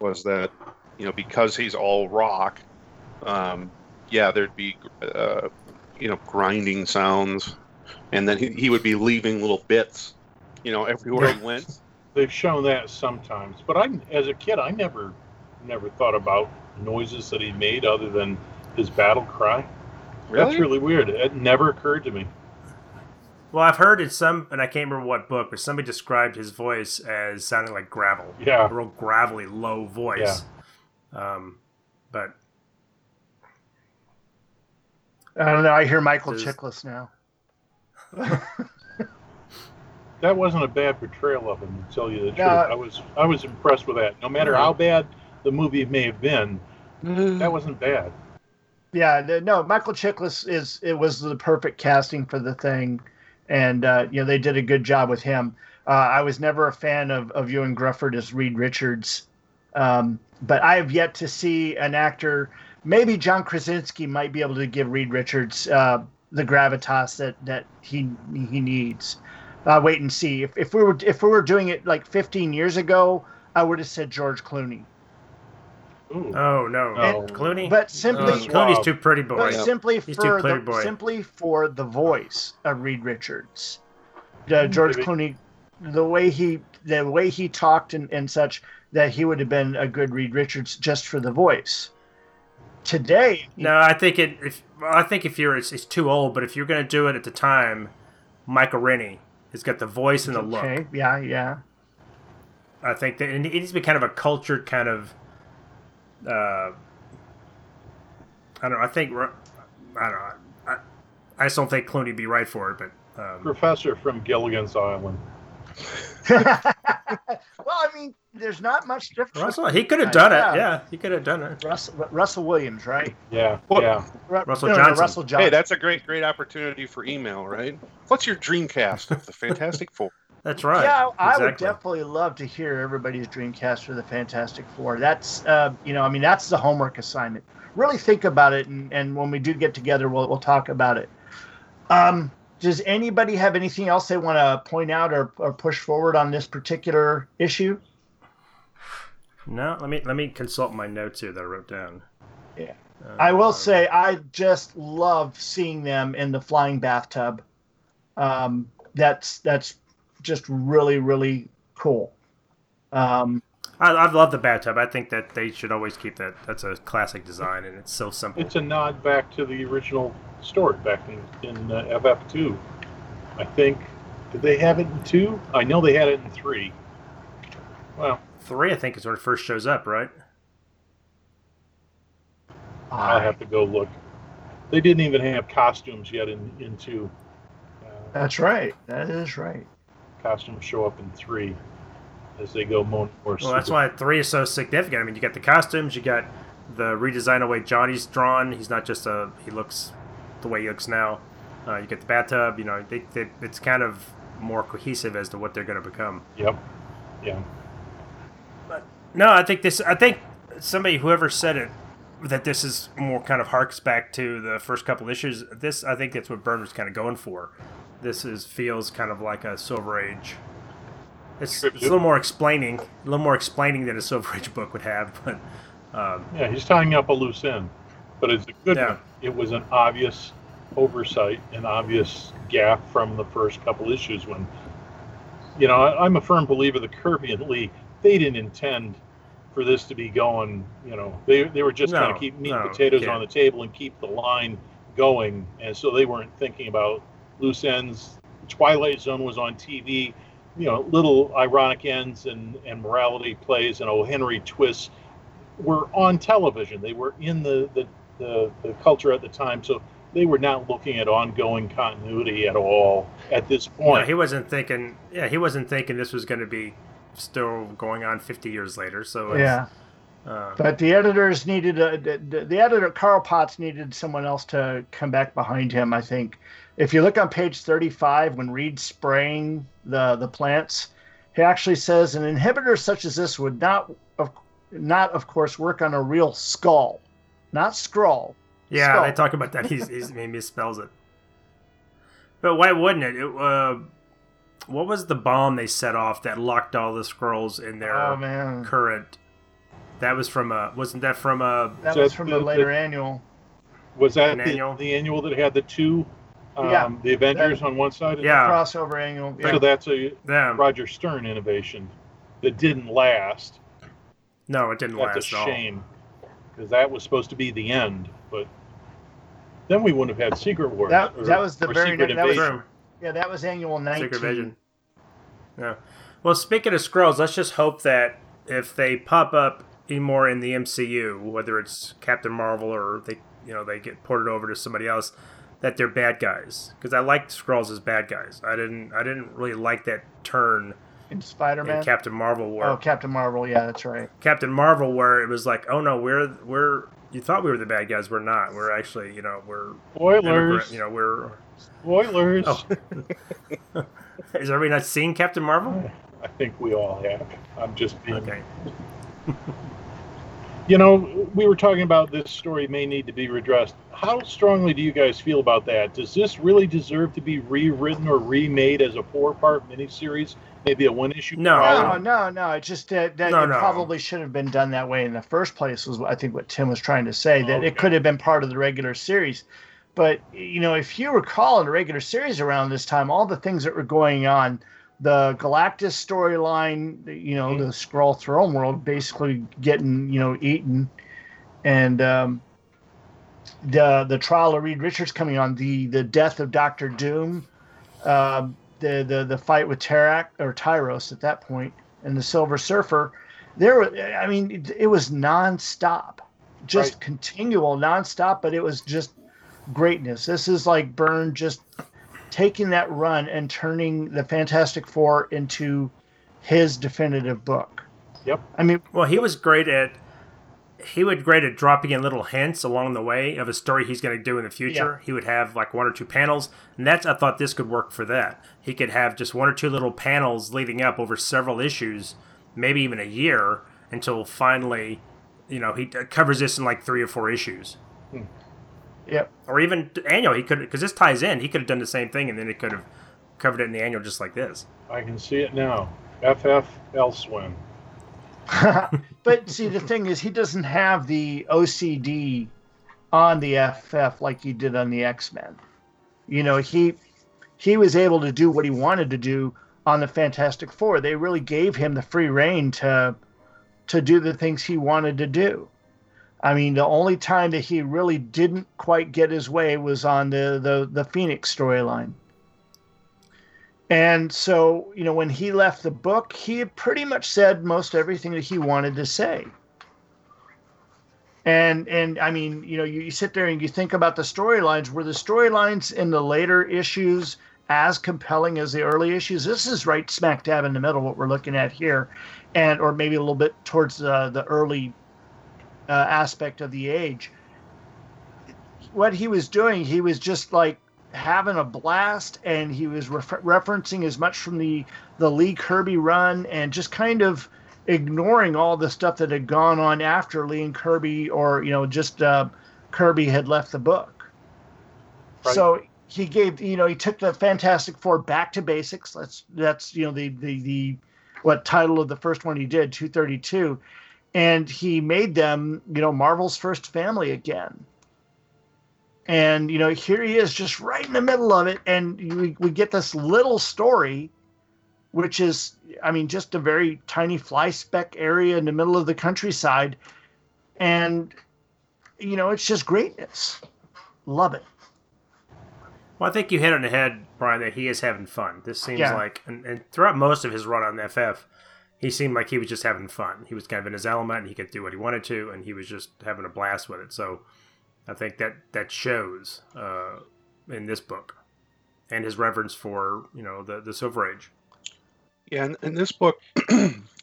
was that, you know, because he's all rock, um, yeah, there'd be, uh, you know, grinding sounds, and then he, he would be leaving little bits, you know, everywhere yeah. he went. They've shown that sometimes, but I, as a kid, I never, never thought about noises that he made other than his battle cry. Really? That's really weird. It never occurred to me. Well, I've heard in some, and I can't remember what book, but somebody described his voice as sounding like gravel. Yeah. A real gravelly, low voice. Yeah. Um, but I don't know. I hear Michael there's... Chiklis now. That wasn't a bad portrayal of him, to tell you the truth. No, I was I was impressed with that. No matter how bad the movie may have been, mm-hmm. that wasn't bad. Yeah, no, Michael Chiklis is it was the perfect casting for The Thing, and uh, you know, they did a good job with him. Uh, I was never a fan of of Ewan Grufford as Reed Richards, um, but I have yet to see an actor. Maybe John Krasinski might be able to give Reed Richards uh, the gravitas that that he he needs. Uh, wait and see. If if we were if we were doing it like fifteen years ago, I would have said George Clooney. Ooh. Oh no, and, Clooney! But simply, oh, Clooney's too pretty boy. But simply He's for too pretty the, boy. Simply for the voice of Reed Richards, uh, George Clooney, the way he the way he talked and, and such, that he would have been a good Reed Richards just for the voice. Today, no, I think it. If, I think if you're, it's, it's too old. But if you're going to do it at the time, Michael Rennie. He's got the voice and the look. Okay. Yeah, yeah. I think that it needs to be kind of a cultured kind of. Uh, I don't know. I think. I don't know. I, I just don't think Clooney would be right for it. But um, Professor from Gilligan's Island. Well, I mean, there's not much difference. Russell, he could have done yeah. it. Yeah, he could have done it. Russell, Russell Williams, right? Yeah, well, yeah. Ru- Russell, no, Johnson. No, Russell Johnson. Hey, that's a great, great opportunity for email, right? What's your dream cast of the Fantastic Four? That's right. Yeah, I, exactly. I would definitely love to hear everybody's dream cast for the Fantastic Four. That's, uh, you know, I mean, that's the homework assignment. Really think about it, and, and when we do get together, we'll we'll talk about it. Um. Does anybody have anything else they want to point out or, or push forward on this particular issue? No, let me let me consult my notes here that I wrote down. Yeah, uh, I will uh, say I just love seeing them in the flying bathtub. Um, that's that's just really really cool. Um, I I love the bathtub. I think that they should always keep that. That's a classic design, and it's so simple. It's a nod back to the original story back in, in uh, F F two. I think. Did they have it in two? I know they had it in three. Well, three I think is when it first shows up, right? I'll have to go look. They didn't even have costumes yet in, in two. Uh, That's right. That is right. Costumes show up in three as they go more. Well, that's why three is so significant. I mean, you got the costumes, you got the redesign away Johnny's drawn. He's not just a, he looks the way he looks now. Uh, you get the bathtub, you know, they, they, it's kind of more cohesive as to what they're going to become. Yep. Yeah. But no, I think this, I think somebody, whoever said it, that this is more kind of harks back to the first couple issues. This, I think that's what Byrne was kind of going for. This is, feels kind of like a Silver Age. It's, it's a little more explaining, a little more explaining than a Silver Age book would have, but um, yeah, he's tying up a loose end, but it's a good yeah. one. It was an obvious oversight, an obvious gap from the first couple issues when, you know, I, I'm a firm believer that Kirby and Lee, they didn't intend for this to be going, you know, they they were just no, trying to keep meat and no, potatoes on the table and keep the line going, and so they weren't thinking about loose ends. Twilight Zone was on T V, you know, little ironic ends and, and morality plays and O. Henry twists were on television. They were in the, the, the, the culture at the time, so they were not looking at ongoing continuity at all at this point. No, he wasn't thinking. Yeah, he wasn't thinking this was going to be still going on fifty years later. So it's, yeah, uh, but the editors needed a, the, the editor Carl Potts needed someone else to come back behind him. I think if you look on page thirty-five when Reed's spraying the the plants, he actually says an inhibitor such as this would not of not of course work on a real skull, not Skrull. Yeah, skull. They talk about that. He's, he's he misspells it, but why wouldn't it? it uh, what was the bomb they set off that locked all the Skrulls in their oh, man. current? That was from a, wasn't that from a... That was from the, the later the, annual. Was that the annual? the annual that had the two, um, yeah, the Avengers that, on one side? And yeah. The crossover annual. Yeah. So that's a yeah. Roger Stern innovation that didn't last. No, it didn't that's last at all. That's a shame, because that was supposed to be the end, but then we wouldn't have had Secret Wars. That, or, that was the very... Secret that Invasion. Was, yeah, that was annual nineteen. Secret Invasion. Yeah. Well, speaking of Skrulls, let's just hope that if they pop up any more in the M C U, whether it's Captain Marvel or they, you know, they get ported over to somebody else, that they're bad guys. Because I liked Skrulls as bad guys. I didn't. I didn't really like that turn. In Spider-Man, in Captain Marvel, where oh, Captain Marvel, yeah, that's right. Captain Marvel, where it was like, oh no, we're we're you thought we were the bad guys, we're not. We're actually, you know, we're spoilers. You know, we're spoilers. Oh. Has everybody not seen Captain Marvel? I think we all have. I'm just being okay. You know, we were talking about this story may need to be redressed. How strongly do you guys feel about that? Does this really deserve to be rewritten or remade as a four-part miniseries? Maybe a one-issue? No, no, no, no. It just uh, that no, it no. probably should have been done that way in the first place was, I think, what Tim was trying to say, that okay. it could have been part of the regular series. But, you know, if you recall in the regular series around this time, all the things that were going on, the Galactus storyline, you know, the Skrull throne world basically getting, you know, eaten, and um, the the trial of Reed Richards coming on, the the death of Doctor Doom, uh, the the the fight with Tarak or Tyros at that point, and the Silver Surfer. There, I mean, it, it was nonstop, just right. continual nonstop, but it was just greatness. This is like Byrne just taking that run and turning the Fantastic Four into his definitive book. Yep. I mean, well, he was great at he would great at dropping in little hints along the way of a story he's going to do in the future. Yeah. He would have like one or two panels, and that's I thought this could work for that. He could have just one or two little panels leading up over several issues, maybe even a year, until finally, you know, he covers this in like three or four issues. Hmm. Yep. Or even annual, he could, because this ties in, he could have done the same thing, and then it could have covered it in the annual just like this. I can see it now. F F L Swim. But see, the thing is, he doesn't have the O C D on the F F like he did on the X-Men. You know, he he was able to do what he wanted to do on the Fantastic Four. They really gave him the free rein to to do the things he wanted to do. I mean, the only time that he really didn't quite get his way was on the, the, the Phoenix storyline. And so, you know, when he left the book, he had pretty much said most everything that he wanted to say. And, and I mean, you know, you, you sit there and you think about the storylines. Were the storylines in the later issues as compelling as the early issues? This is right smack dab in the middle, what we're looking at here. And, or maybe a little bit towards the, the early Uh, aspect of the age. What he was doing, he was just like having a blast, and he was refer- referencing as much from the the Lee Kirby run, and just kind of ignoring all the stuff that had gone on after Lee and Kirby, or you know, just uh, Kirby had left the book. Right. So he gave, you know, he took the Fantastic Four back to basics. That's that's you know the the the what title of the first one he did, two thirty-two. And he made them, you know, Marvel's first family again. And, you know, here he is just right in the middle of it. And we, we get this little story, which is, I mean, just a very tiny fly speck area in the middle of the countryside. And, you know, it's just greatness. Love it. Well, I think you hit on the head, Brian, that he is having fun. This seems yeah. like, and, and throughout most of his run on F F, he seemed like he was just having fun. He was kind of in his element, and he could do what he wanted to, and he was just having a blast with it. So I think that, that shows uh, in this book, and his reverence for, you know, the, the Silver Age. Yeah, and, and this book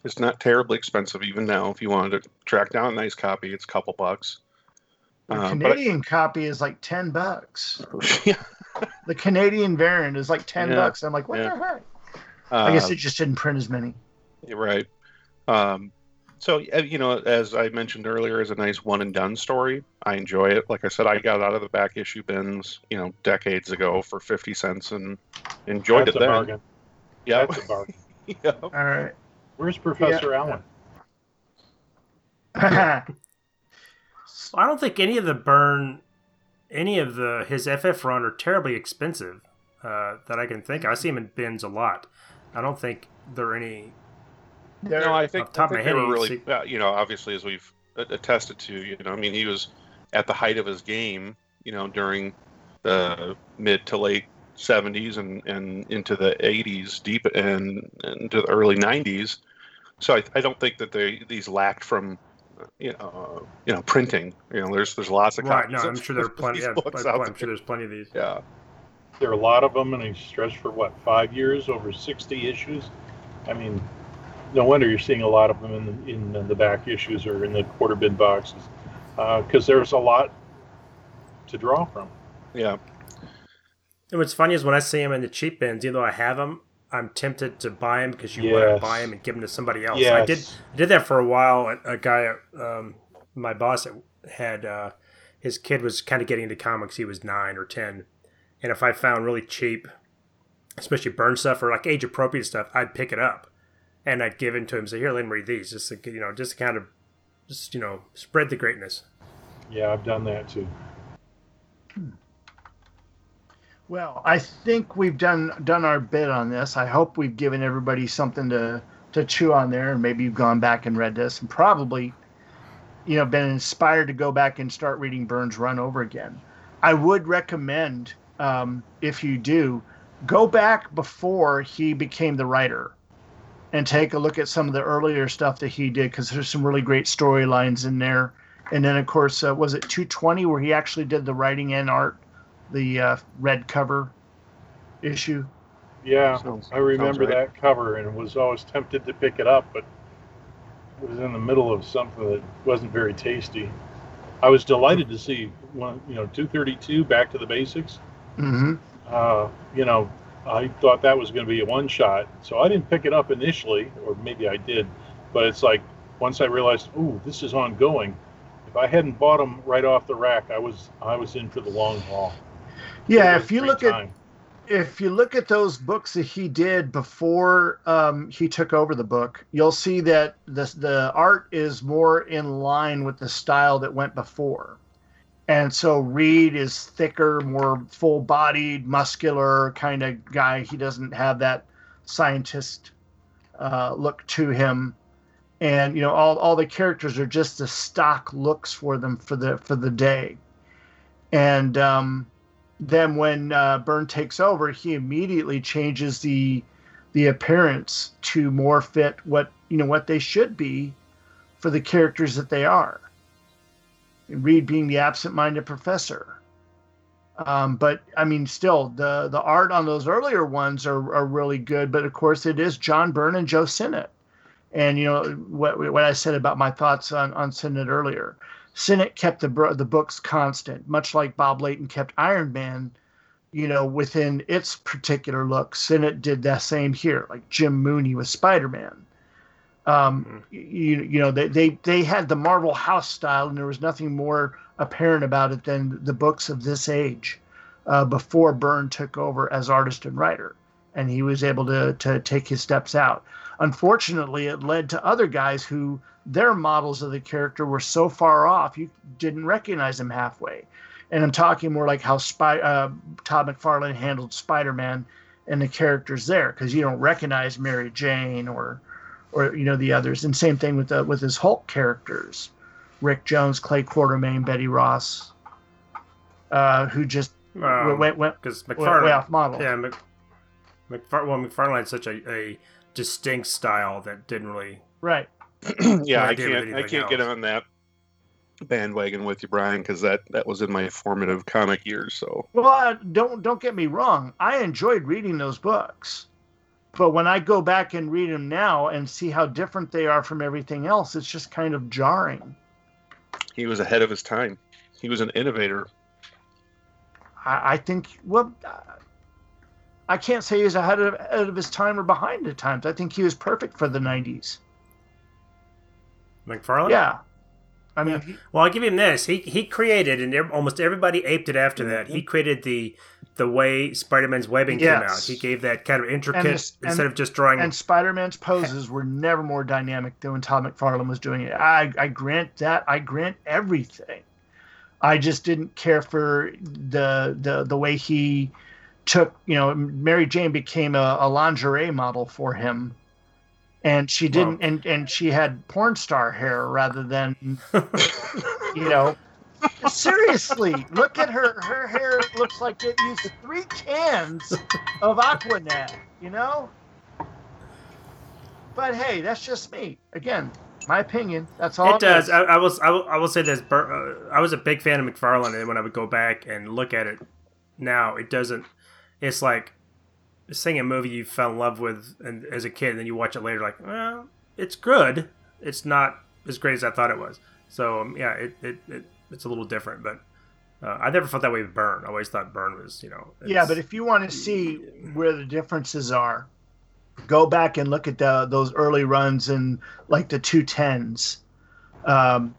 is not terribly expensive even now. If you wanted to track down a nice copy, it's a couple bucks. The uh, Canadian I, copy is like ten bucks. Yeah. The Canadian variant is like ten yeah. bucks. I'm like, what yeah. the heck? Uh, I guess it just didn't print as many. Right. Um, so, you know, as I mentioned earlier, is a nice one and done story. I enjoy it. Like I said, I got out of the back issue bins, you know, decades ago for fifty cents and enjoyed That's it then. Yeah, that's a bargain. Yep. All right. Where's Professor yep. Allen? So I don't think any of the Byrne, any of the his F F run are terribly expensive uh, that I can think of. I see him in bins a lot. I don't think there are any. They're, no, I think, I think they were really, see... you know, obviously, as we've attested to, you know, I mean, he was at the height of his game, you know, during the mid to late seventies and, and into the eighties deep and, and into the early nineties. So I, I don't think that they these lacked from, you know, uh, you know, printing. You know, there's there's lots of copies. Right, no, I'm sure there are plenty. Yeah, books I'm, out I'm sure there's plenty of these. Yeah, there are a lot of them, and they stretched for what five years, over sixty issues. I mean, no wonder you're seeing a lot of them in the, in the back issues or in the quarter bin boxes, because uh, there's a lot to draw from. Yeah. And what's funny is when I see them in the cheap bins, even though I have them, I'm tempted to buy them because you yes. want to buy them and give them to somebody else. Yes. I did I did that for a while. A, a guy, um, my boss had, uh, his kid was kind of getting into comics. He was nine or ten. And if I found really cheap, especially Byrne stuff or like age-appropriate stuff, I'd pick it up. And I'd give it to him and say, here, let me read these. Just to, you know, just to kind of, just, you know, spread the greatness. Yeah, I've done that too. Hmm. Well, I think we've done done our bit on this. I hope we've given everybody something to, to chew on there, and maybe you've gone back and read this and probably, you know, been inspired to go back and start reading Byrne's run over again. I would recommend, um, if you do, go back before he became the writer and take a look at some of the earlier stuff that he did, because there's some really great storylines in there. And then, of course, uh, was it two twenty where he actually did the writing and art? The uh, red cover issue. Yeah, sounds, I remember right. that cover and was always tempted to pick it up, but it was in the middle of something that wasn't very tasty. I was delighted to see one, you know, two thirty-two Back to the Basics. Mm-hmm. Uh, you know, I thought that was going to be a one shot, so I didn't pick it up initially, or maybe I did, but it's like once I realized, ooh, this is ongoing. If I hadn't bought them right off the rack, I was I was in for the long haul. Yeah, if you look time. at if you look at those books that he did before um, he took over the book, you'll see that the the art is more in line with the style that went before. And so Reed is thicker, more full-bodied, muscular kind of guy. He doesn't have that scientist uh, look to him. And you know, all all the characters are just the stock looks for them for the for the day. And um Then when uh, Byrne takes over, he immediately changes the the appearance to more fit what you know what they should be for the characters that they are. And Reed being the absent-minded professor, um, but I mean, still the the art on those earlier ones are are really good. But of course, it is John Byrne and Joe Sinnott, and you know what what I said about my thoughts on on Sinnott earlier. Sinnott kept the the books constant, much like Bob Layton kept Iron Man, you know, within its particular look. Sinnott did that same here, like Jim Mooney with Spider-Man. Um, mm-hmm. you, you know, they, they, they had the Marvel house style, and there was nothing more apparent about it than the books of this age uh, before Byrne took over as artist and writer, and he was able to to take his steps out. Unfortunately, it led to other guys who their models of the character were so far off you didn't recognize them halfway. And I'm talking more like how Spy, uh, Todd McFarlane handled Spider-Man and the characters there, because you don't recognize Mary Jane or, or you know, the others. And same thing with the, with his Hulk characters, Rick Jones, Clay Quartermain, Betty Ross, uh, who just um, went went, cause McFarlane, went way off model. Yeah, Mc, McFar- well, McFarlane had such a, a distinct style that didn't really right. yeah, I can't. I can't else. get on that bandwagon with you, Brian, because that, that was in my formative comic years. So, well, uh, don't don't get me wrong. I enjoyed reading those books, but when I go back and read them now and see how different they are from everything else, it's just kind of jarring. He was ahead of his time. He was an innovator. I, I think. Well, I can't say he's ahead of, ahead of his time or behind the times. I think he was perfect for the nineties. McFarlane? Yeah. I mean, yeah, he, well, I'll give him this. He he created, and almost everybody aped it after that. He created the the way Spider-Man's webbing yes. came out. He gave that kind of intricate, this, instead and, of just drawing. And Spider-Man's poses were never more dynamic than when Todd McFarlane was doing it. I, I grant that. I grant everything. I just didn't care for the the the way he took, you know, Mary Jane became a, a lingerie model for him. And she didn't, wow. and, and she had porn star hair rather than, you know, seriously, look at her. Her hair looks like it used three cans of Aquanet, you know? But hey, that's just me. Again, my opinion. That's all it, it does. Is. I, I, will, I, will, I will say this. Bur- uh, I was a big fan of McFarlane, and when I would go back and look at it now, it doesn't, it's like, seeing a movie you fell in love with and as a kid, and then you watch it later, like, well, it's good. It's not as great as I thought it was. So um, yeah, it, it it it's a little different. But uh, I never felt that way with Byrne. I always thought Byrne was, you know. Yeah, but if you want to see where the differences are, go back and look at the, those early runs in like the two tens. Um,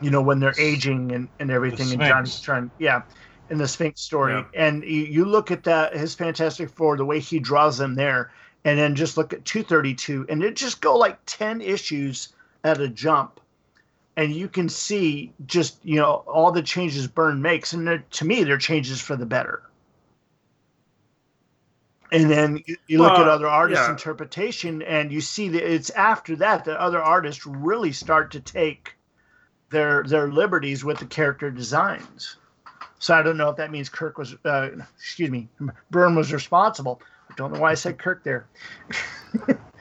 you know, when they're aging and, and everything, and Johnny's trying, yeah. in the Sphinx story, yeah. and you, you look at that, his Fantastic Four, the way he draws them there, and then just look at two thirty-two, and it just go like ten issues at a jump, and you can see just, you know, all the changes Byrne makes, and to me, they're changes for the better. And then you, you look uh, at other artists' yeah. interpretation, and you see that it's after that that other artists really start to take their their liberties with the character designs. So I don't know if that means Kirk was, uh, excuse me, Byrne was responsible. I don't know why I said Kirk there.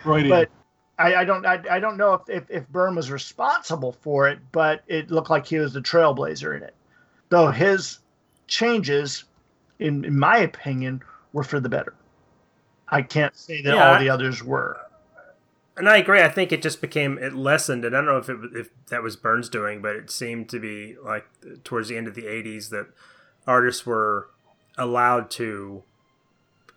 Right. But I, I don't, I, I don't know if, if, if Byrne was responsible for it, but it looked like he was the trailblazer in it. Though his changes, in, in my opinion, were for the better. I can't say that yeah, all I, the others were. And I agree. I think it just became, it lessened, and I don't know if it, if that was Byrne's doing, but it seemed to be like towards the end of the eighties that artists were allowed to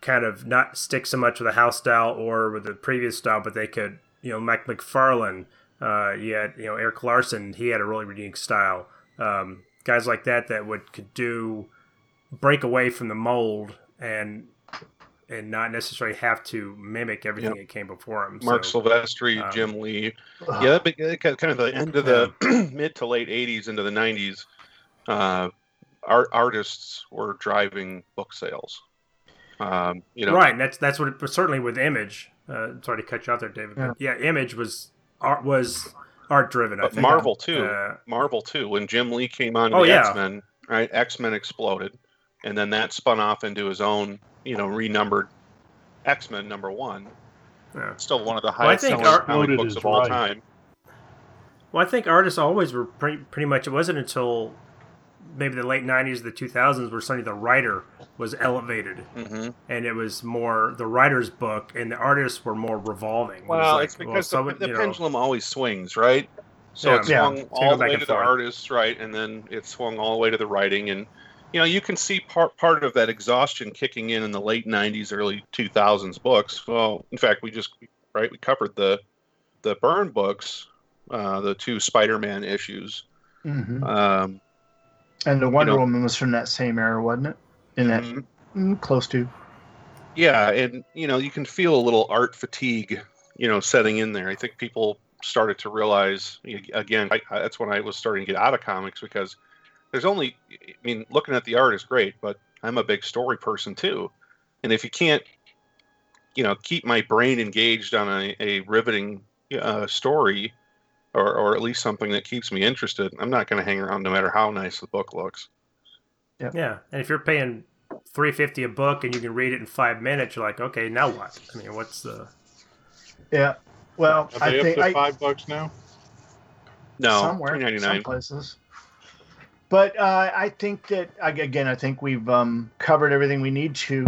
kind of not stick so much with the house style or with the previous style, but they could, you know, Mike McFarlane, uh, you had, you know, Eric Larson, he had a really unique style. Um, guys like that that would could do break away from the mold and and not necessarily have to mimic everything yep. that came before him. Mark so, Silvestri, um, Jim Lee, uh, yeah, that, that kind of the end of the yeah. mid to late eighties into the nineties. Uh, Art, artists were driving book sales, um, you know. Right, and that's that's what it, certainly with Image. Uh, sorry to cut you out there, David. Yeah, but yeah Image was art was art driven. I but think Marvel too. Uh, Marvel too. When Jim Lee came on, oh, the yeah. X-Men, right? X-Men exploded, and then that spun off into his own, you know, renumbered X-Men number one. Yeah. Still one of the highest well, selling comic books of all right. time. Well, I think artists always were pretty pretty much. It wasn't until maybe the late nineties, the two thousands, where suddenly the writer was elevated, mm-hmm. and it was more the writer's book, and the artists were more revolving. Well, it like, it's because well, someone, the, the pendulum know. always swings, right? So yeah, it swung yeah. all the way to forth. the artists, right, and then it swung all the way to the writing, and you know you can see part part of that exhaustion kicking in in the late nineties, early two thousands books. Well, in fact, we just right we covered the the Byrne books, uh, the two Spider-Man issues. Mm-hmm. Um, And the Wonder you know, Woman was from that same era, wasn't it? In that mm, close to. Yeah, and you know, you can feel a little art fatigue, you know, setting in there. I think people started to realize again. I, that's when I was starting to get out of comics because there's only. I mean, looking at the art is great, but I'm a big story person too, and if you can't, you know, keep my brain engaged on a, a riveting uh, story. Or, or at least something that keeps me interested. I'm not going to hang around, no matter how nice the book looks. Yeah, yeah. And if you're paying three fifty a book and you can read it in five minutes, you're like, okay, now what? I mean, what's the? Yeah. Well, are they I think up to I... five bucks now. No, somewhere, some places. But uh, I think that again, I think we've um, covered everything we need to,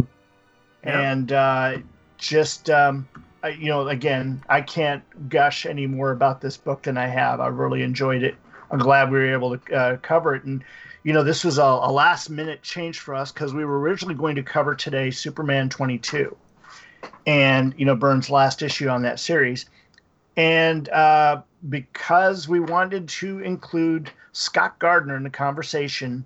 yeah. and uh, just. Um, You know, again, I can't gush any more about this book than I have. I really enjoyed it. I'm glad we were able to uh, cover it. And, you know, this was a, a last-minute change for us because we were originally going to cover today Superman twenty-two and, you know, Byrne's last issue on that series. And uh, because we wanted to include Scott Gardner in the conversation,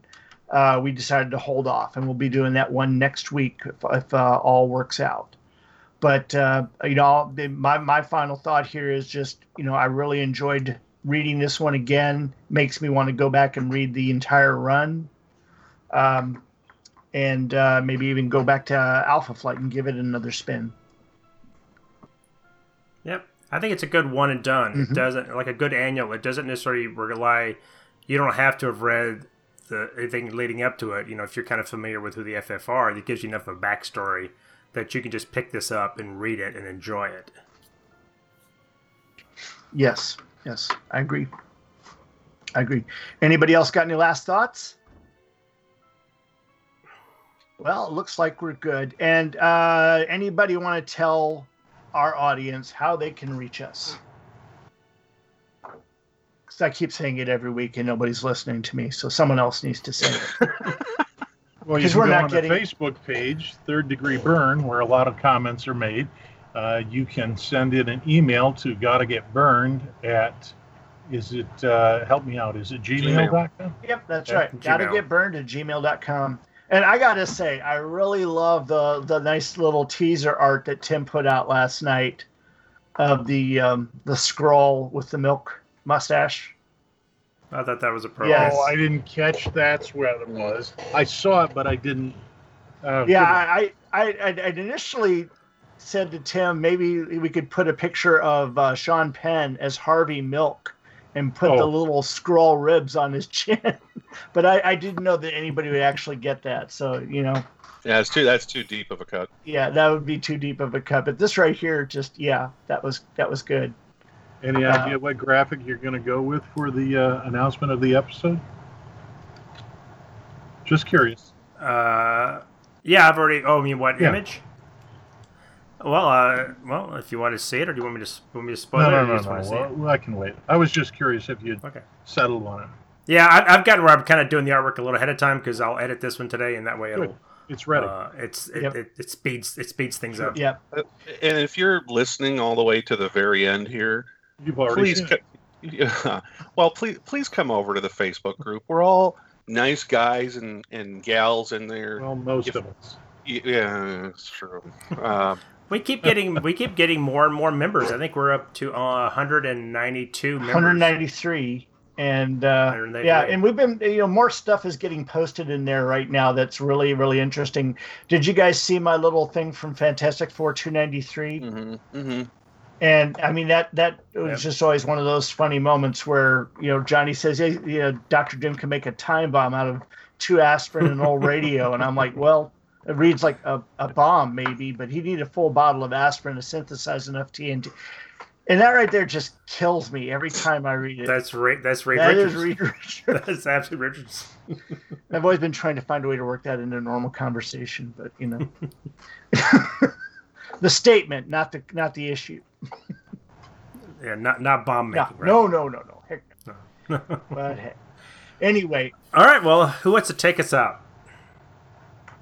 uh, we decided to hold off, and we'll be doing that one next week if, if uh, all works out. But, uh, you know, my, my final thought here is just, you know, I really enjoyed reading this one again. Makes me want to go back and read the entire run. Um, and uh, maybe even go back to Alpha Flight and give it another spin. Yep. I think it's a good one and done. Mm-hmm. It doesn't, like a good annual, it doesn't necessarily rely, you don't have to have read the anything leading up to it. You know, if you're kind of familiar with who the F F are, that gives you enough of a backstory that you can just pick this up and read it and enjoy it. Yes, yes, I agree. I agree. Anybody else got any last thoughts? Well, it looks like we're good. And uh, anybody want to tell our audience how they can reach us? Because I keep saying it every week and nobody's listening to me, so someone else needs to say it. Well, you can we're go not on getting... the Facebook page, Third Degree Burn, where a lot of comments are made. Uh, you can send in an email to gotta get burned at, is it, uh, help me out, is it gmail dot com? Yep, that's at right. Gotta get burned at gmail dot com. And I got to say, I really love the, the nice little teaser art that Tim put out last night of the um, the Skrull with the milk mustache. I thought that was a pro. Yes. Oh, I didn't catch that's where it was. I saw it, but I didn't. Uh, yeah, I, I, I I initially said to Tim, maybe we could put a picture of uh, Sean Penn as Harvey Milk and put oh. the little Skrull ribs on his chin. But I, I didn't know that anybody would actually get that. So, you know. Yeah, it's too, that's too deep of a cut. Yeah, that would be too deep of a cut. But this right here, just, yeah, that was that was good. Any idea uh, what graphic you're going to go with for the uh, announcement of the episode? Just curious. Uh, yeah, I've already. Oh, you mean what yeah. image? Well, uh, well, if you want to see it, or do you want me to want me to spoil no, it? No, no, no. no. Well, well, I can wait. I was just curious if you'd okay. settled on it. Yeah, I, I've gotten where I'm kind of doing the artwork a little ahead of time because I'll edit this one today, and that way it'll. Good. It's ready. Uh, it's it, yep. it, it speeds it speeds things up. Yeah. And if you're listening all the way to the very end here. You've already please, co- yeah. Well, please, please come over to the Facebook group. We're all nice guys and, and gals in there. Well, most if, of us. Yeah, that's true. Uh, we keep getting we keep getting more and more members. I think we're up to uh, one hundred ninety-two members. one hundred ninety-three. And uh, yeah, and we've been, you know, more stuff is getting posted in there right now that's really, really interesting. Did you guys see my little thing from Fantastic Four two ninety-three? Mm-hmm. Mm-hmm. And I mean, that that was yep. just always one of those funny moments where, you know, Johnny says, hey, you know, Doctor Doom can make a time bomb out of two aspirin and an old radio. And I'm like, well, it reads like a, a bomb maybe, but he'd need a full bottle of aspirin to synthesize enough T N T. And that right there just kills me every time I read it. That's Reed. That's Reed that Richards. That is Reed Richards. That's absolutely Richards. I've always been trying to find a way to work that into a normal conversation, but you know, the statement, not the not the issue. Yeah, not not bomb making. No, right? no, no, no, no. Heck no. no. But heck. Anyway. All right. Well, who wants to take us out?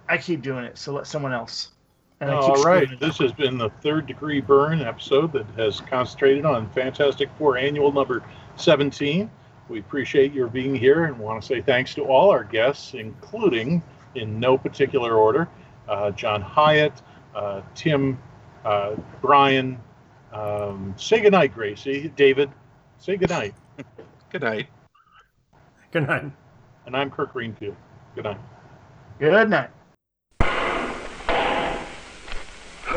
I keep doing it, so let someone else. All right, this has been the Third Degree Burn episode that has concentrated on Fantastic Four Annual number seventeen. We appreciate your being here and want to say thanks to all our guests, including, in no particular order, uh, John Hyatt, uh, Tim, uh, Brian. Um, say goodnight, Gracie. David, say goodnight. Good night. Good night. And I'm Kirk Greenfield. Good night. Good night.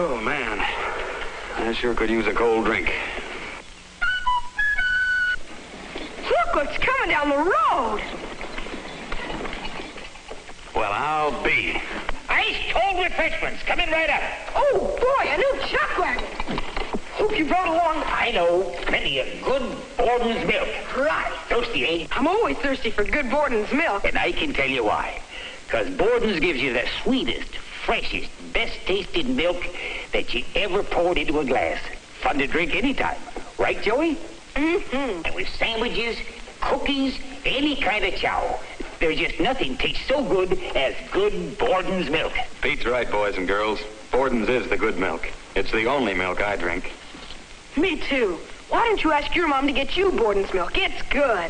Oh, man. I sure could use a cold drink. Look what's coming down the road. Well, I'll be. Ice cold refreshments. Coming right up. Oh, boy, a new chuck wagon. Hope you brought along. I know. Plenty of good Borden's milk. Right. Thirsty, eh? I'm always thirsty for good Borden's milk. And I can tell you why. Because Borden's gives you the sweetest, freshest, best-tasted milk that you ever poured into a glass. Fun to drink anytime. Right, Joey? Mm-hmm. And with sandwiches, cookies, any kind of chow, there's just nothing tastes so good as good Borden's milk. Pete's right, boys and girls. Borden's is the good milk. It's the only milk I drink. Me too. Why don't you ask your mom to get you Borden's milk? It's good.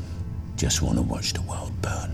just want to watch the world burn.